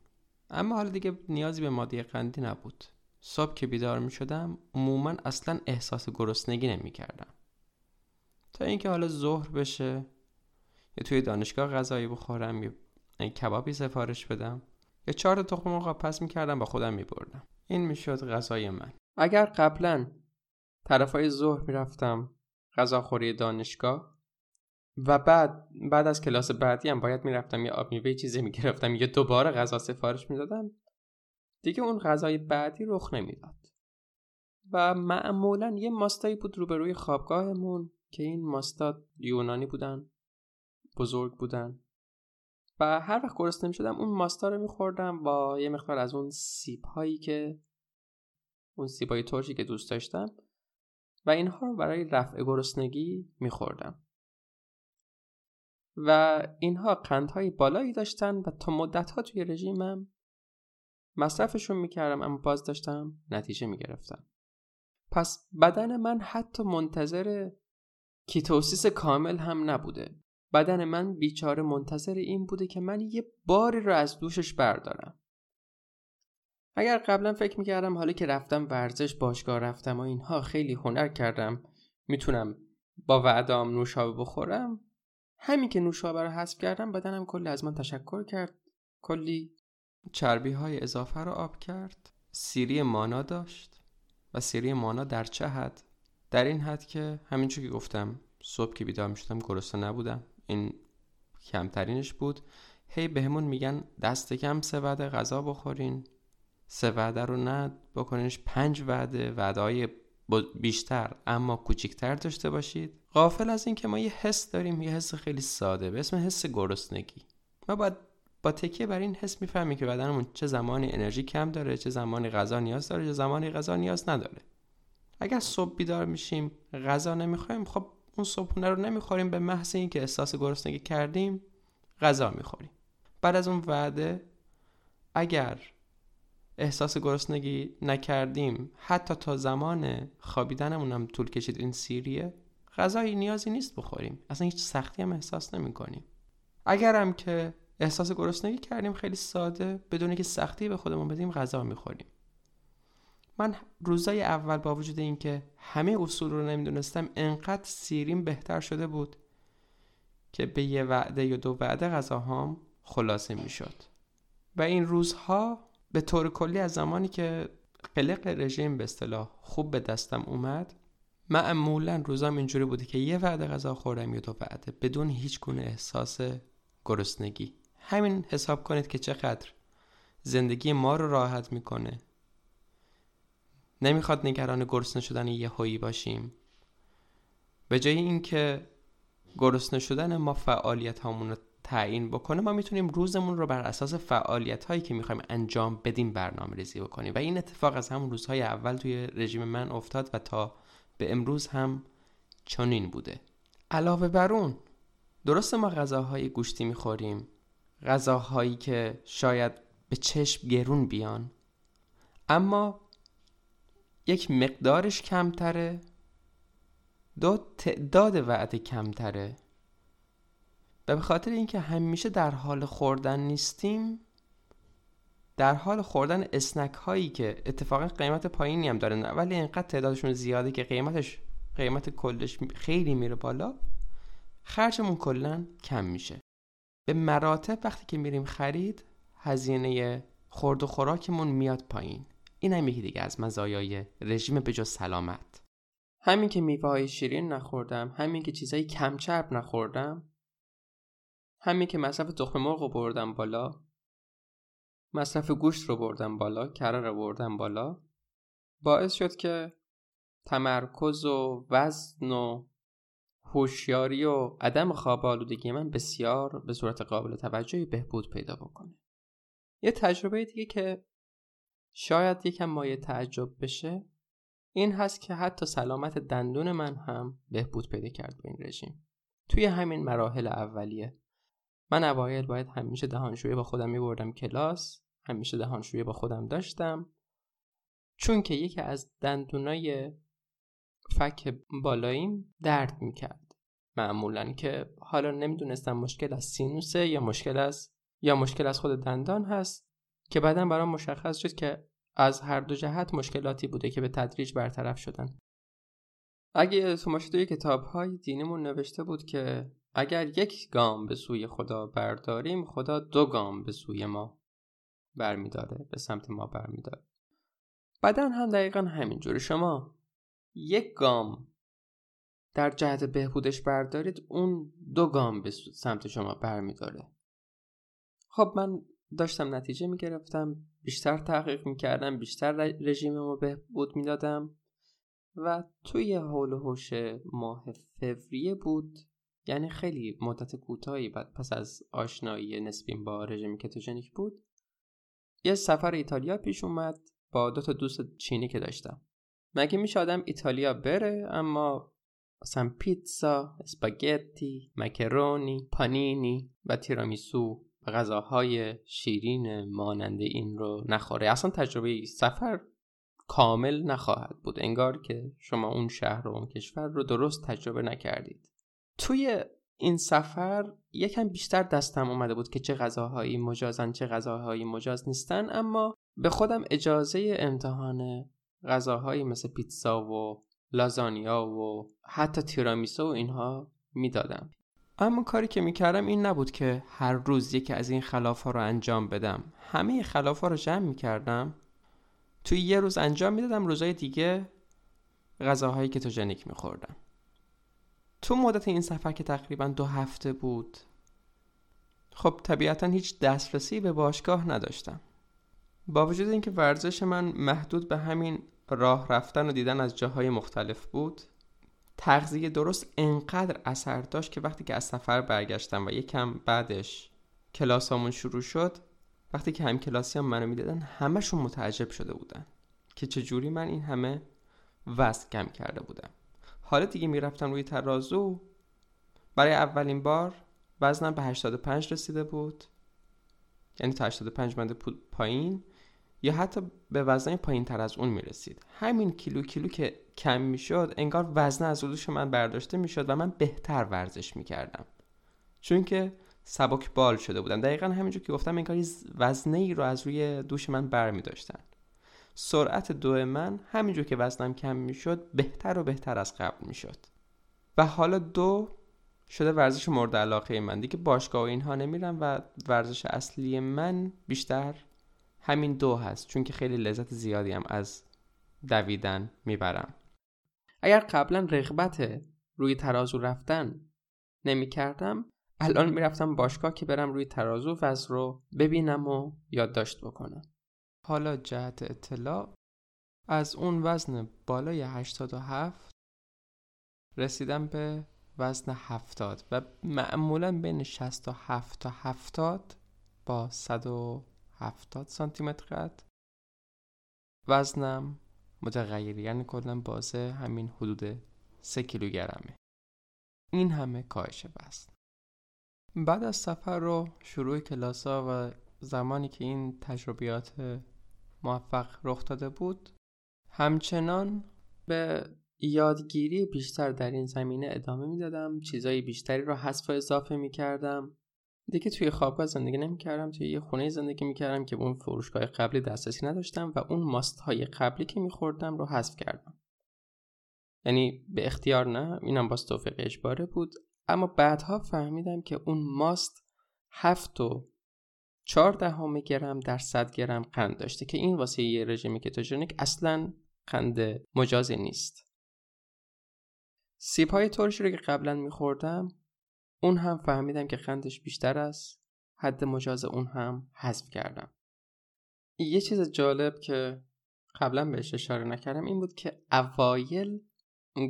اما حالا دیگه نیازی به ماده قندی نبود. صبح که بیدار می شدم عموما اصلا احساس گرسنگی نمی کردم تا اینکه حالا ظهر بشه یا توی دانشگاه غذایی بخورم یا کبابی سفارش بدم یا چهار تا تخم مرغ پس می‌کردم با خودم می‌بردم. این میشد غذای من. اگر قبلا طرفای ظهر می‌رفتم غذاخوری دانشگاه و بعد بعد از کلاس بعدی هم باید می‌رفتم یا آب میوه چیزی می‌گرفتم یا دوباره غذا سفارش می‌دادم، دیگه اون غذای بعدی رخ نمی‌داد و معمولاً یه ماستایی بود روبروی خوابگاهمون که این ماستا یونانی بودن، بزرگ بودن و هر وقت گرسنه می‌شدم اون ماستا رو می‌خوردم با یه مقدار از اون سیب‌هایی که اون سیبای ترشی که دوست داشتم و اینها رو برای رفع گرسنگی می‌خوردم و اینها قندهای بالایی داشتن و تا مدت‌ها توی رژیمم مصرفشون می‌کردم، اما باز داشتم نتیجه می‌گرفتم. پس بدن من حتی منتظر کیتوسیس کامل هم نبوده، بدن من بیچاره منتظر این بوده که من یه باری رو از دوشش بردارم. اگر قبلا فکر میکردم حالا که رفتم ورزش، باشگاه رفتم و اینها خیلی هنر کردم میتونم با وعدام نوشابه بخورم، همین که نوشابه رو حذف کردم بدنم کلی از من تشکر کرد، کلی چربی های اضافه رو آب کرد، سیری مانا داشت و سیری مانا در چه حد؟ در این حد که همینجور که گفتم صبح که بیدار می شدم گرسنه نبودم، این کمترینش بود. هی بهمون میگن دست کم سه وعده غذا بخورین، سه وعده رو نه بکنینش پنج وعده، وعده‌های بیشتر اما کوچیکتر داشته باشید، غافل از این که ما یه حس داریم، یه حس خیلی ساده به اسم حس گرسنگی. ما باید با تکیه بر این حس میفهمیم که بدنمون چه زمانی انرژی کم داره، چه زمانی غذا نیاز داره، چه زمانی غذا نیاز نداره. اگر صبح بیدار میشیم غذا نمیخوریم، خب اون صبحونه رو نمیخوریم، به محض اینکه احساس گرسنگی کردیم غذا میخوریم. بعد از اون وعده اگر احساس گرسنگی نکردیم، حتی تا زمان خوابیدنمون هم طول کشید این سیریه، غذایی نیازی نیست بخوریم، اصلا هیچ سختی هم احساس نمیکنیم. اگر هم که احساس گرسنگی کردیم خیلی ساده بدون اینکه سختی به خودمون بدیم غذا میخوریم. من روزای اول با وجود این که همه اصول رو نمیدونستم، انقدر سیریم بهتر شده بود که به یه وعده یا دو وعده غذاهام خلاصه میشد و این روزها به طور کلی از زمانی که قلق رژیم به اصطلاح خوب به دستم اومد، معمولا روزام اینجوری بوده که یه وعده غذا خوردم یا دو وعده، بدون هیچ گونه احساس گرسنگی. همین حساب کنید که چقدر زندگی ما رو راحت میکنه. نمیخواد نگران گرسنه شدن یهویی باشیم. به جای اینکه گرسنه شدن ما فعالیت هامون رو تعیین بکنه، ما میتونیم روزمون رو بر اساس فعالیت هایی که میخوایم انجام بدیم برنامه ریزی بکنیم و این اتفاق از همون روزهای اول توی رژیم من افتاد و تا به امروز هم چنین بوده. علاوه بر اون، درسته ما غذاهای گوشتی میخوریم، غذاهایی که شاید به چشم گرون بیان، اما یک مقدارش کمتره، دو تعداد وعده کمتره و به خاطر اینکه همیشه در حال خوردن نیستیم، در حال خوردن اسنک هایی که اتفاقا قیمت پایینی هم دارن ولی اینقدر تعدادشون زیاده که قیمتش قیمت کلش خیلی میره بالا، خرجمون کلا کم میشه. به مراتب وقتی که میریم خرید، هزینه خورد و خوراکمون میاد پایین. این هم یکی دیگه از مزایای رژیم به جز سلامت. همین که میوه‌های شیرین نخوردم، همین که چیزای کم چرب نخوردم، همین که مصرف تخم مرغ رو بردم بالا، مصرف گوشت رو بردم بالا، کره رو بردم بالا، باعث شد که تمرکز و وزن و هوشیاری و عدم خواب آلودگی من بسیار به صورت قابل توجهی بهبود پیدا بکنه. یه تجربه دیگه که شاید یکم مایه تعجب بشه این هست که حتی سلامت دندون من هم بهبود پیدا کرد با این رژیم. توی همین مراحل اولیه من اوایل باید همیشه دهانشویی با خودم می‌بردم کلاس، همیشه دهانشویی با خودم داشتم، چون که یکی از دندونای فک بالاییم درد می‌کرد معمولاً، که حالا نمی‌دونستم مشکل از سینوسه یا مشکل از یا مشکل از خود دندان هست، که بعداً برام مشخص شد که از هر دو جهت مشکلاتی بوده که به تدریج برطرف شدن. اگه یادتون باشه توی کتاب‌های دینیمون نوشته بود که اگر یک گام به سوی خدا برداریم، خدا دو گام به سوی ما برمیداره، به سمت ما برمیداره. بدن هم دقیقاً همینجوره. شما یک گام در جهت بهبودش بردارید، اون دو گام به سمت شما برمیداره. خب من داشتم نتیجه میگرفتم، بیشتر تحقیق میکردم، بیشتر رژیممو بهبود میدادم و توی حول و حوش ماه فوریه بود، یعنی خیلی مدت کوتاهی بعد پس از آشنایی نسبیم با رژیم کتوژنیک بود، یه سفر ایتالیا پیش اومد با دو تا دوست چینی که داشتم. مگه میشه آدم ایتالیا بره اما مثلا پیتزا، اسپاگتی، ماکارونی، پانینی و تیرامیسو و غذاهای شیرین مانند این رو نخوره؟ اصلا تجربه سفر کامل نخواهد بود، انگار که شما اون شهر و اون کشور رو درست تجربه نکردید. توی این سفر یکم بیشتر دستم اومده بود که چه غذاهایی مجازن چه غذاهایی مجاز نیستن، اما به خودم اجازه امتحان غذاهایی مثل پیتزا و لازانیا و حتی تیرامیسو و اینها میدادم. اما کاری که میکردم این نبود که هر روز یکی از این خلاف ها رو انجام بدم. همه خلاف ها رو جمع میکردم توی یه روز انجام میدادم، روزهای دیگه غذاهایی کتوژنیک میخوردم. تو مدت این سفر که تقریبا دو هفته بود، خب طبیعتا هیچ دسترسی به باشگاه نداشتم. با وجود اینکه ورزش من محدود به همین راه رفتن و دیدن از جاهای مختلف بود، تغذیه درست انقدر اثر داشت که وقتی که از سفر برگشتم و یکم بعدش کلاسامون شروع شد، وقتی که هم کلاسیام منو میدیدن همشون متعجب شده بودن که چجوری من این همه وزن کم کرده بودم. حالا دیگه میرفتم روی ترازو، برای اولین بار وزنم به هشتاد و پنج رسیده بود، یعنی تا هشتاد و پنج منده پایین یا حتی به وزنی پایین تر از اون میرسید. همین کیلو کیلو که کم میشد، انگار وزن از روش من برداشته میشد و من بهتر ورزش میکردم، چون که سبک بال شده بودم. دقیقا همینجور که گفتم، انگار وزنی رو از روی دوش من برمیداشتن. سرعت دو من همینجور که وزنم کم می شد بهتر و بهتر از قبل می شد و حالا دو شده ورزش مورد علاقه من. دیگه باشگاه و اینها نمیرم و ورزش اصلی من بیشتر همین دو هست، چون که خیلی لذت زیادی هم از دویدن میبرم. اگر قبلا رغبت روی ترازو رفتن نمی کردم، الان میرفتم باشگاه که برم روی ترازو وزن رو ببینم و یادداشت بکنم. حالا جهت اطلاع، از اون وزن بالای هشتاد و هفت رسیدم به وزن هفتاد و معمولا بین شصت و هفت تا هفتاد با صد و هفتاد سانتیمتر قد وزنم متغیری، یعنی کلا بازه همین حدود سه کیلوگرمه. این همه کاهش وزن. بعد از سفر رو شروع کلاس‌ها و زمانی که این تجربیات موفق رخ داده بود، همچنان به یادگیری بیشتر در این زمینه ادامه میدادم، چیزای بیشتری رو حذف و اضافه میکردم. دیگه توی خوابگاه زندگی نمیکردم، توی یه خونه زندگی میکردم که اون فروشگاه قبلی دسترسی نداشتم و اون ماست‌های قبلی که میخوردم رو حذف کردم. یعنی به اختیار نه، اینم باز توفیق اجباره بود. اما بعدها فهمیدم که اون ماست هفت و چهار دهم گرم در صد گرم قند داشته که این واسه یه رژیم کتوژنیک اصلاً قند مجازی نیست. سیب‌های ترشی رو که قبلاً می‌خوردم، اون هم فهمیدم که قندش بیشتر از حد مجاز، اون هم حذف کردم. یه چیز جالب که قبلاً بهش اشاره نکردم این بود که اوایل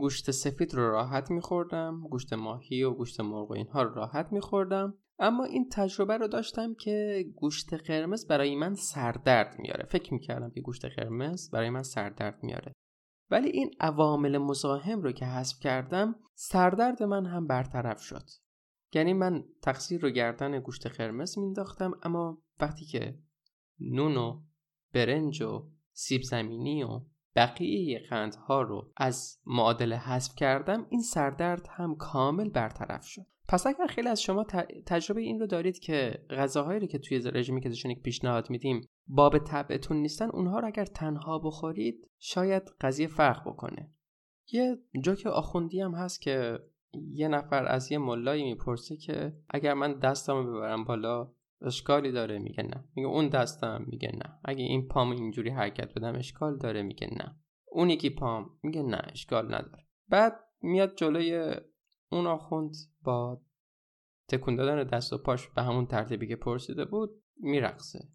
گوشت سفید رو راحت می‌خوردم، گوشت ماهی و گوشت مرغ و اینها رو راحت می‌خوردم، اما این تجربه رو داشتم که گوشت قرمز برای من سردرد میاره. فکر می‌کردم که گوشت قرمز برای من سردرد میاره، ولی این عوامل مزاحم رو که حذف کردم، سردرد من هم برطرف شد. یعنی من تقصیر رو گردن گوشت قرمز مینداختم، اما وقتی که نون و برنج و سیب زمینی و بقیه قندها رو از معادله حذف کردم، این سردرد هم کامل برطرف شد. پس اگر خیلی از شما تجربه این رو دارید که غذاهایی رو که توی رژیمی که کتوژنیک پیشنهاد میدیم باب طبعتون نیستن، اونها رو اگر تنها بخورید شاید قضیه فرق بکنه. یه جوک آخوندی هم هست که یه نفر از یه ملایی میپرسه که اگر من دستامو ببرم بالا اشکالی داره؟ میگه نه. میگه اون دستم؟ میگه نه. اگه این پام اینجوری حرکت بدم اشکال داره؟ میگه نه. اون یکی پام؟ میگه نه اشکال نداره. بعد میاد جلوی اون آخوند با تکون دادن دست و پاش به همون ترتیبی که پرسیده بود میرقصه.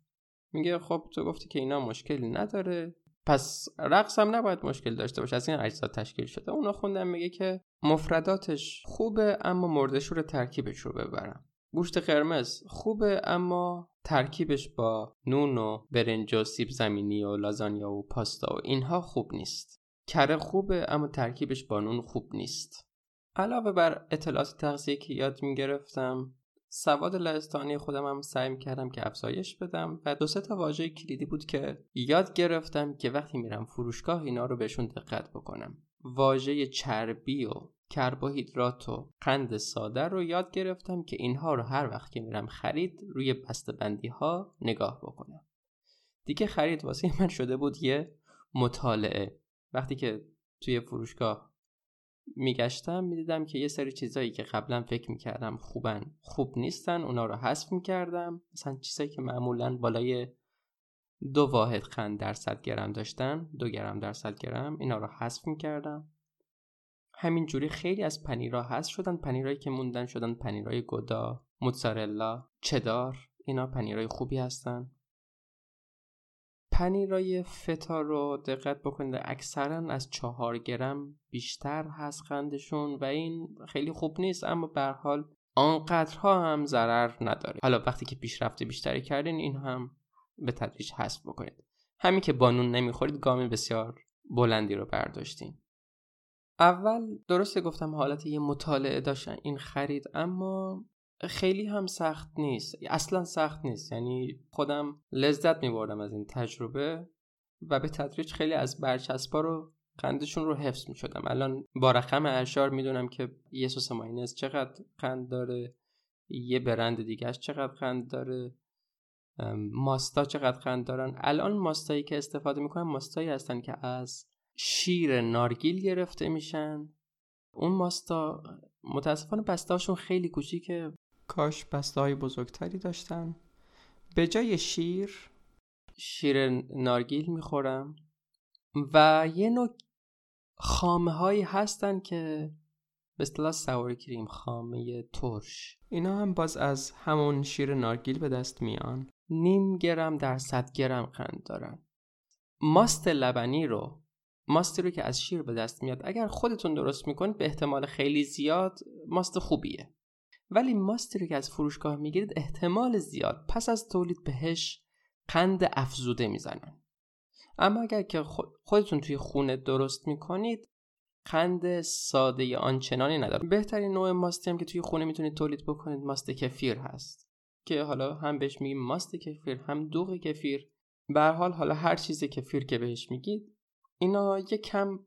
میگه خب تو گفتی که اینا مشکلی نداره، پس رقص هم نباید مشکل داشته باشه، از این اجزا تشکیل شده. اون آخوندم میگه که مفرداتش خوبه اما مرده‌شور ترکیبش رو ببرم. گوشت قرمز خوبه اما ترکیبش با نون و برنج و سیب زمینی و لازانیا و پاستا و اینها خوب نیست. کره خوبه اما ترکیبش با نون خوب نیست. علاوه بر اطلاعات تغذیه که یاد میگرفتم، سواد لهستانی خودم هم سعی میکردم که افزایش بدم و دو سه تا واژه کلیدی بود که یاد گرفتم که وقتی میرم فروشگاه اینا رو بهشون دقت بکنم. واژه چربی و کربوهیدرات و قند ساده رو یاد گرفتم که اینها رو هر وقت که میرم خرید روی بسته‌بندی ها نگاه بکنم. دیگه خرید واسه من شده بود یه مطالعه. وقتی که توی فروشگاه میگشتم میدیدم که یه سری چیزایی که قبلا فکر میکردم خوبن خوب نیستن، اونا رو حذف میکردم. مثلا چیزایی که معمولا بالای دو واحد قند در صد گرم داشتن، دو گرم در صد گرم، اینا رو حذف میکردم. همینجوری خیلی از پنیرها حذف شدن. پنیرایی که موندن شدن پنیرای گودا، موتزارلا، چدار. اینا پنیرای خوبی هستن. پنیرای فتا رو دقت بکنید، اکثرا از چهار گرم بیشتر هست قندشون و این خیلی خوب نیست، اما به هر حال آنقدرها هم ضرر نداره. حالا وقتی که پیشرفت بیشتری کردین این هم به تدریج حذف بکنید. همین که با نون نمیخورید گامی بسیار بلندی رو برداشتین. اول درسته گفتم حالت یه مطالعه داشتن این خرید، اما خیلی هم سخت نیست، اصلا سخت نیست. یعنی خودم لذت میبردم از این تجربه و به تدریج خیلی از برچسبا رو قندشون رو حفظ میشدم. الان با رقم اشار میدونم که یه سس ماینز چقدر قند داره، یه برند دیگهش چقدر قند داره، ماستا چقدر قند دارن. الان ماستایی که استفاده میکنم ماستایی هستن که از شیر نارگیل گرفته میشن اون ماستا متاسفانه بسته‌هاشون خیلی کوچیکه، کاش بسته‌های بزرگتری داشتن. به جای شیر شیر نارگیل میخورم و یه نوع خامه هایی هستن که به اصطلاح سوار کریم، خامه ترش، اینا هم باز از همون شیر نارگیل به دست میان. نیم گرم در صد گرم قند دارن. ماست لبنی رو، ماستی رو که از شیر به دست میاد، اگر خودتون درست میکنید به احتمال خیلی زیاد ماست خوبیه، ولی ماستی رو که از فروشگاه میگیرید احتمال زیاد پس از تولید بهش قند افزوده میزنن. اما اگر که خودتون توی خونه درست میکنید قند ساده یا آنچنانی نداره. بهترین نوع ماستی هم که توی خونه میتونید تولید بکنید ماست کفیر هست که حالا هم بهش میگیم ماست کفیر هم دوغ کفیر، به هر حال حالا هر چیز کفیر که بهش میگید. اینا یک کم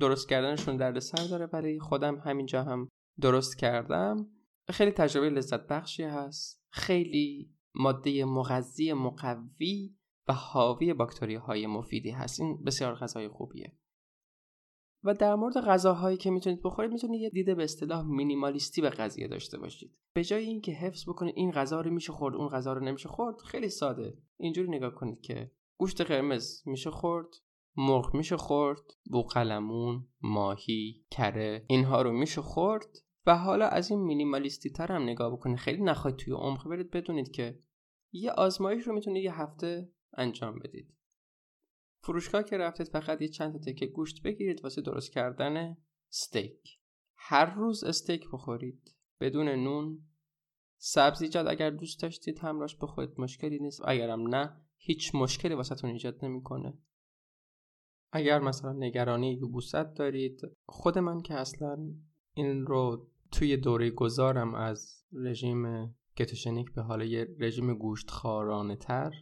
درست کردنشون دردسر داره، برای خودم همینجا هم درست کردم. خیلی تجربه لذت بخشی هست، خیلی ماده مغذی مقوی و حاوی باکتری های مفیدی هست. این بسیار غذای خوبیه. و در مورد غذاهایی که میتونید بخورید میتونید یه دیده به اصطلاح مینیمالیستی به قضیه داشته باشید. به جای اینکه حفظ بکنید این غذا رو میشه خورد اون غذا رو نمیشه خورد، خیلی ساده اینجوری نگاه کنید که گوشت قرمز میشه خورد، مرغ میشه خورد، بوقلمون، ماهی، کره، اینها رو میشه خورد. و حالا از این مینیمالیستی تر هم نگاه بکنید، خیلی نخواهید توی عمق برید، بدونید که یه آزمایش رو میتونید یه هفته انجام بدید. فروشگاه که رفتید فقط یه چند تا تکه گوشت بگیرید واسه درست کردن استیک. هر روز استیک بخورید بدون نون. سبزیجات اگر دوست داشتید همراهش بخورید، مشکلی نیست. اگرم نه، هیچ مشکلی واسهتون ایجاد نمیکنه. اگر مثلا نگرانی یبوست دارید، خود من که اصلا این رو توی دوره گذارم از رژیم کتوژنیک به حالا یه رژیم گوشتخوارانه تر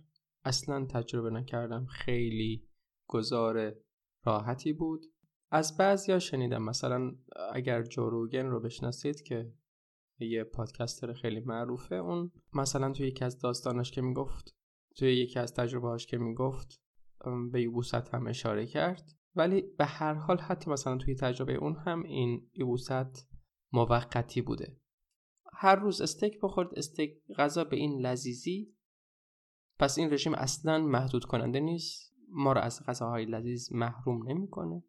اصلا تجربه نکردم، خیلی گذار راحتی بود. از بعضیا شنیدم، مثلا اگر جوروگن رو بشناسید که یه پادکستر خیلی معروفه، اون مثلا توی یکی از داستاناش که میگفت، توی یکی از تجربهاش که میگفت به یبوست هم اشاره کرد، ولی به هر حال حتی مثلا توی تجربه اون هم این یبوست موقتی بوده. هر روز استیک بخورد، استیک غذا به این لذیذی، پس این رژیم اصلا محدود کننده نیست، ما رو از غذاهای لذیذ محروم نمیکنه.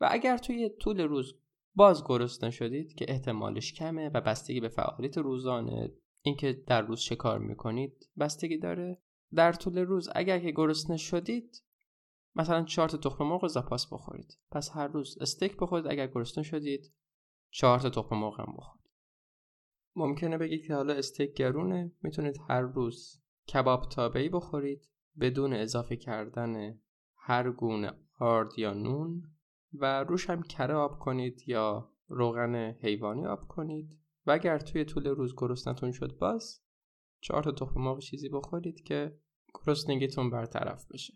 و اگر توی طول روز باز گرسنه شدید که احتمالش کمه و بستگی به فعالیت روزانه، اینکه در روز چه کار میکنید بستگی داره. در طول روز اگر که گرسنه شدید مثلا چهار تا تخم مرغ زاپاس بخورید، پس هر روز استیک بخورید، اگر گرسنه شدید چهار تا تخم مرغ هم بخورید. ممکنه بگید که حالا استیک گرونه، میتونید هر روز کباب تابعی بخورید بدون اضافه کردن هر گونه آرد یا نون و روش هم کره آب کنید یا روغن حیوانی آب کنید. و اگر توی طول روز گرسنتون شد باز چهار تا تخم مرغ چیزی بخورید که گرسنگیتون برطرف بشه.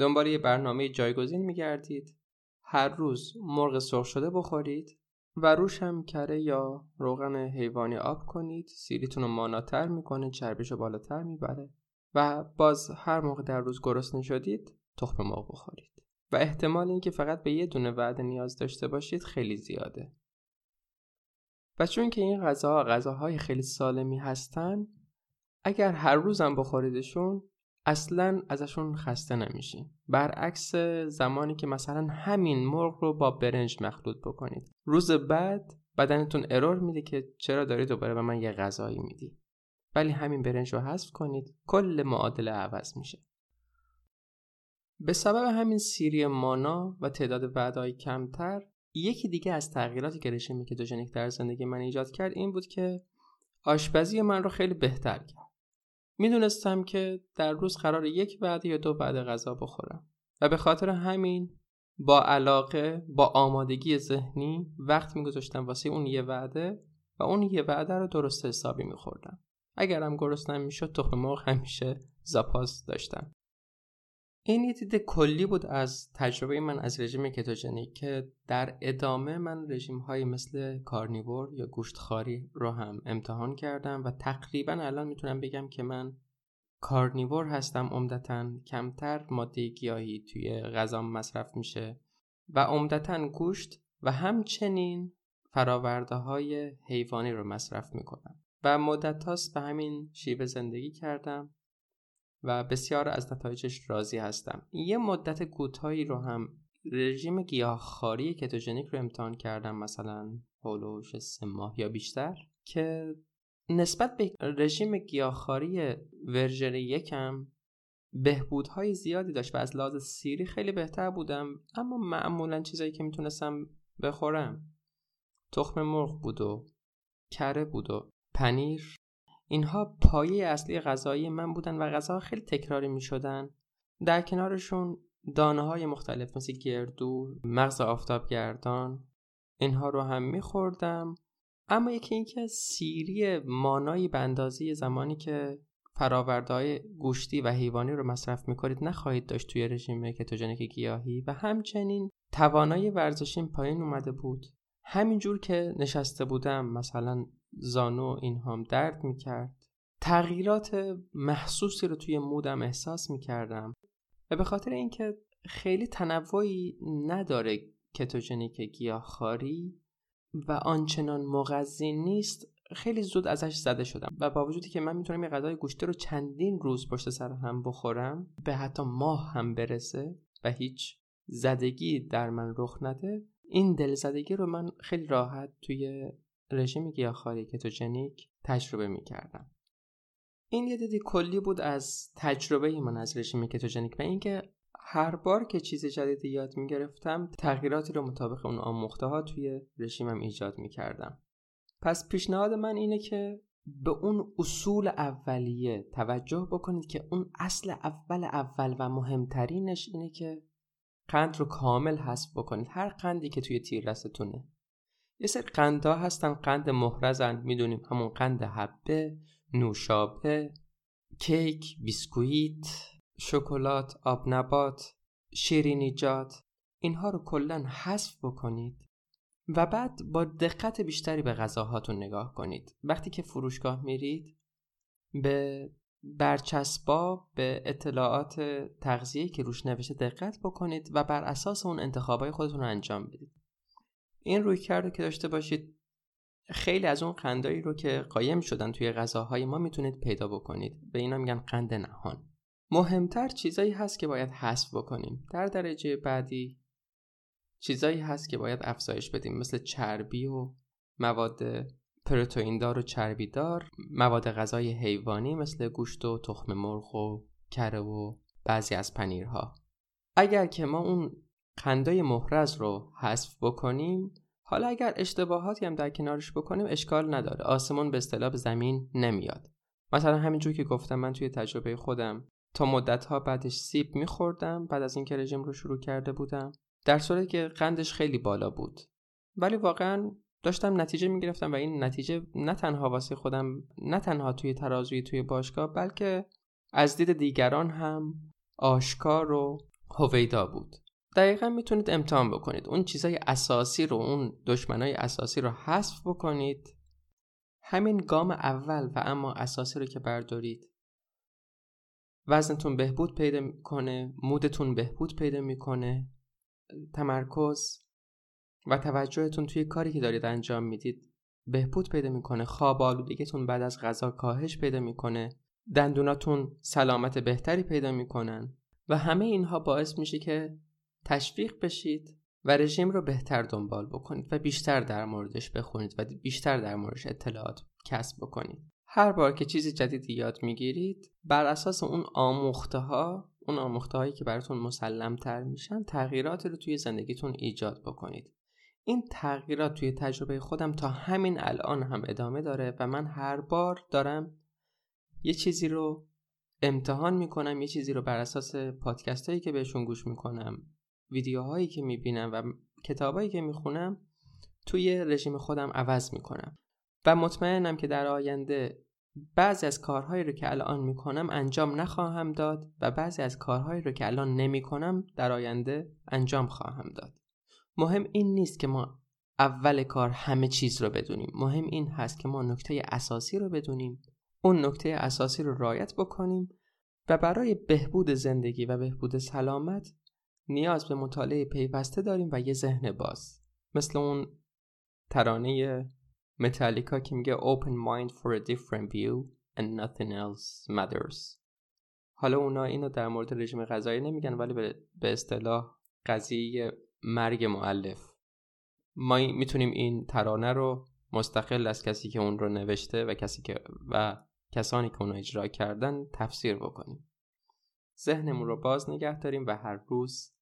دنبال یه برنامه جایگزین می‌گردید، هر روز مرغ سرخ شده بخورید و روش هم کره یا روغن حیوانی آب کنید. سیلیتون رو ماناتر میکنه، چربیشو بالاتر میبره. و باز هر موقع در روز گرسنه شدید تخم مرغ بخورید. و احتمال اینکه فقط به یه دونه وعده نیاز داشته باشید خیلی زیاده. و چون که این غذاها غذاهای خیلی سالمی هستن، اگر هر روز هم بخوریدشون اصلا ازشون خسته نمیشین، برعکس زمانی که مثلا همین مرغ رو با برنج مخلوط بکنید، روز بعد بدنتون ارور میده که چرا داری دوباره به من یه غذایی میدی، ولی همین برنج رو حذف کنید کل معادله عوض میشه. به سبب همین سیری مانا و تعداد وعده‌های کمتر، یکی دیگه از تغییراتی که رژیم کتوژنیک در زندگی من ایجاد کرد این بود که آشپزی من رو خیلی بهتر کرد. میدونستم که در روز قرار یک وعده یا دو وعده غذا بخورم و به خاطر همین با علاقه، با آمادگی ذهنی وقت میگذاشتم واسه اون یه وعده و اون یه وعده رو درست حسابی میخوردم. اگرم گرسنه میشد تخم مرغ همیشه زاپاس داشتم. این یه دید کلی بود از تجربه من از رژیم کتوژنیک که در ادامه من رژیم‌های مثل کارنیور یا گوشتخواری رو هم امتحان کردم و تقریبا الان میتونم بگم که من کارنیور هستم. عمدتاً کمتر ماده گیاهی توی غذام مصرف میشه و عمدتاً گوشت و همچنین فراورده‌های حیوانی رو مصرف میکنم و مدت هاست به همین شیوه زندگی کردم و بسیار از نتایجش راضی هستم. یه مدت کوتاهی رو هم رژیم گیاهخواری کتوژنیک رو امتحان کردم، مثلا حدود سه ماه یا بیشتر، که نسبت به رژیم گیاهخواری ورژن یکم بهبودهای زیادی داشت و از لحاظ سیری خیلی بهتر بودم، اما معمولا چیزایی که میتونستم بخورم تخم مرغ بود و کره بود و پنیر، اینها پایه اصلی غذایی من بودن و غذاها خیلی تکراری میشدن. در کنارشون دانه های مختلف مثل گردو، مغز آفتابگردان، اینها رو هم میخوردم، اما یکی اینکه سیری مانایی به اندازه زمانی که فراورده‌های گوشتی و حیوانی رو مصرف می‌کنید نخواهید داشت توی رژیم کتوژنیک گیاهی، و همچنین توانایی ورزشیم پایین اومده بود. همینجور که نشسته بودم مثلا زانو اینهام درد می‌کرد، تغییرات محسوسی رو توی مودم احساس می‌کردم و به خاطر اینکه خیلی تنوعی نداره کتوژنیک گیاهخواری و آنچنان مغذی نیست، خیلی زود ازش زده شدم و با وجودی که من میتونم یه غذای گوشتی رو چندین روز پشت سر هم بخورم به حتی ماه هم برسه و هیچ زدگی در من رخ نده، این دل زدگی رو من خیلی راحت توی رژیم گیاهخواری کتوژنیک تجربه میکردم. این یه دیدی کلی بود از تجربه من از رژیم کتوژنیک و اینکه هر بار که چیز جدیدی یاد میگرفتم تغییراتی رو مطابق اون آموخته ها توی رژیمم ایجاد میکردم. پس پیشنهاد من اینه که به اون اصول اولیه توجه بکنید که اون اصل اول اول و مهمترینش اینه که قند رو کامل حذف بکنید. هر قندی که توی تیر دستتونه، یه سری قندها هستن قند محرزن، میدونیم، همون قند حبه، نوشابه، کیک، بیسکویت، شکلات، آب نبات، شیرینیجات، اینها رو کلن حذف بکنید و بعد با دقت بیشتری به غذاهاتون نگاه کنید. وقتی که فروشگاه میرید به برچسبا، به اطلاعات تغذیه‌ای که روش نوشته دقت بکنید و بر اساس اون انتخابای خودتون رو انجام بدید. این رویکردو که داشته باشید خیلی از اون قندایی رو که قایم شدن توی غذاهای ما میتونید پیدا بکنید. به اینا میگن قند نهان. مهمتر چیزایی هست که باید حذف بکنیم. در درجه بعدی چیزایی هست که باید افزایش بدیم، مثل چربی و مواد پروتئین‌دار و چربیدار، مواد غذایی حیوانی مثل گوشت و تخم مرغ و کره و بعضی از پنیرها. اگر که ما اون قندای محرز رو حذف بکنیم، حالا اگر اشتباهاتی هم در کنارش بکنیم اشکال نداره، آسمون به اصطلاح زمین نمیاد. مثلا همینجور که گفتم من توی تجربه خودم تا مدت‌ها بعدش سیب می‌خوردم بعد از اینکه رژیم رو شروع کرده بودم، در صورتی که قندش خیلی بالا بود، ولی واقعا داشتم نتیجه میگرفتم و این نتیجه نه تنها واسه خودم، نه تنها توی ترازوی توی باشگاه، بلکه از دید دیگران هم آشکار و هویدا بود. دقیقا میتونید امتحان بکنید اون چیزای اساسی رو، اون دشمنای اساسی رو حذف بکنید. همین گام اول و اما اساسی رو که بردارید وزنتون بهبود پیدا میکنه، مودتون بهبود پیدا میکنه، تمرکز و توجهتون توی کاری که دارید انجام میدید بهبود پیدا میکنه، خواب آلودگیتون بعد از غذا کاهش پیدا میکنه، دندوناتون سلامت بهتری پیدا میکنن و همه اینها باعث میشه که تشویق بشید و رژیم رو بهتر دنبال بکنید و بیشتر در موردش بخونید و بیشتر در موردش اطلاعات کسب بکنید. هر بار که چیز جدیدی یاد میگیرید بر اساس اون آموخته ها، اون آموخته هایی که براتون مسلم تر میشن، تغییرات رو توی زندگیتون ایجاد بکنید. این تغییرات توی تجربه خودم تا همین الان هم ادامه داره و من هر بار دارم یه چیزی رو امتحان میکنم، یه چیزی رو بر اساس پادکست هایی که بهشون گوش میکنم، ویدیوهایی که میبینم و کتابایی که میخونم توی رژیم خودم عوض میکنم و مطمئنم که در آینده بعضی از کارهایی رو که الان میکنم انجام نخواهم داد و بعضی از کارهایی رو که الان نمیکنم در آینده انجام خواهم داد. مهم این نیست که ما اول کار همه چیز رو بدونیم، مهم این هست که ما نکته اساسی رو بدونیم، اون نکته اساسی رو رعایت بکنیم و برای بهبود زندگی و بهبود سلامت نیاز به مطالعه پیوسته داریم و یه ذهن باز. مثل اون ترانه متالیکا که میگه open mind for a different view and nothing else matters. حالا اونا اینو در مورد رژیم غذایی نمیگن، ولی به اصطلاح قضیه مرگ مؤلف. ما میتونیم این ترانه رو مستقل از کسی که اون رو نوشته و کسی که و کسانی که اون رو اجرا کردن تفسیر بکنیم. ذهنمون رو باز نگه داریم و هر روز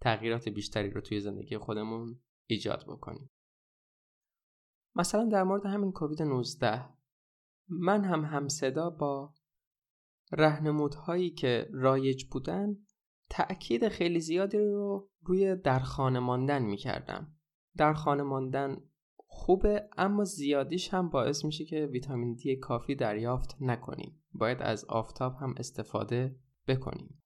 تغییرات بیشتری رو توی زندگی خودمون ایجاد بکنیم. مثلا در مورد همین کووید نوزده، من هم همصدا با راهنمودهایی که رایج بودن تأکید خیلی زیادی رو روی در خانه ماندن می‌کردم. در خانه ماندن خوبه، اما زیادیش هم باعث میشه که ویتامین دی کافی دریافت نکنیم. باید از آفتاب هم استفاده بکنیم.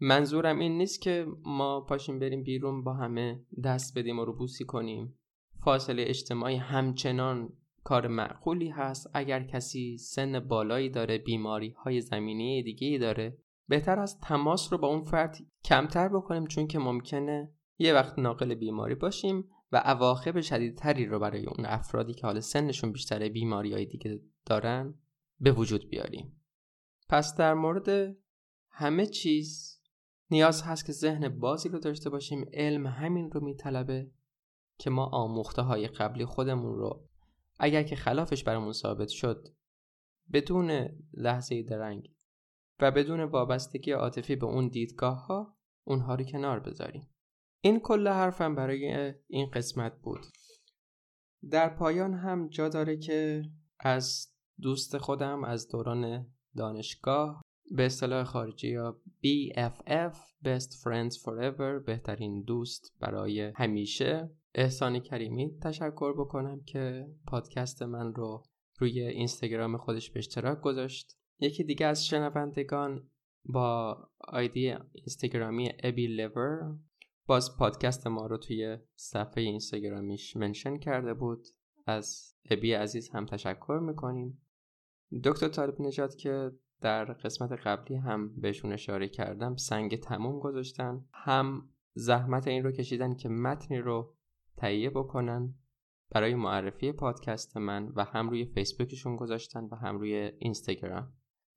منظورم این نیست که ما پاشیم بریم بیرون با همه دست بدیم و روبوسی کنیم. فاصله اجتماعی همچنان کار معقولی هست. اگر کسی سن بالایی داره، بیماری های زمینی دیگه‌ای داره، بهتر از تماس رو با اون فرد کمتر بکنیم، چون که ممکنه یه وقت ناقل بیماری باشیم و عواقب شدیدتری رو برای اون افرادی که حال سنشون بیشتره، بیماری‌های دیگه دارن، به وجود بیاریم. پس در مورد همه چیز نیاز هست که ذهن بازی رو داشته باشیم. علم همین رو میطلبه که ما آموخته‌های قبلی خودمون رو، اگر که خلافش برامون ثابت شد، بدون لحظه درنگ و بدون وابستگی عاطفی به اون دیدگاه ها، اونها رو کنار بذاریم. این کل حرفم برای این قسمت بود. در پایان هم جا داره که از دوست خودم از دوران دانشگاه، به اصطلاح خارجی یا بی اف اف Best Friends Forever، بهترین دوست برای همیشه، احسان کریمی تشکر بکنم که پادکست من رو روی اینستاگرام خودش به اشتراک گذاشت. یکی دیگه از شنوندگان با آیدی اینستاگرامی ابی لیور باز پادکست ما رو توی صفحه اینستاگرامیش منشن کرده بود. از ابی عزیز هم تشکر میکنیم. دکتر طالب نژاد که در قسمت قبلی هم بهشون اشاره کردم، سنگ تموم گذاشتن، هم زحمت این رو کشیدن که متنی رو تهیه بکنن برای معرفی پادکست من و هم روی فیسبوکشون گذاشتن و هم روی اینستاگرام.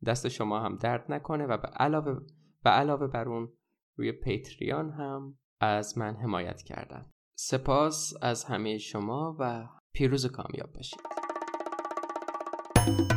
دست شما هم درد نکنه و به علاوه به علاوه بر اون روی پیتریان هم از من حمایت کردن. سپاس از همه شما و پیروز کامیاب باشید.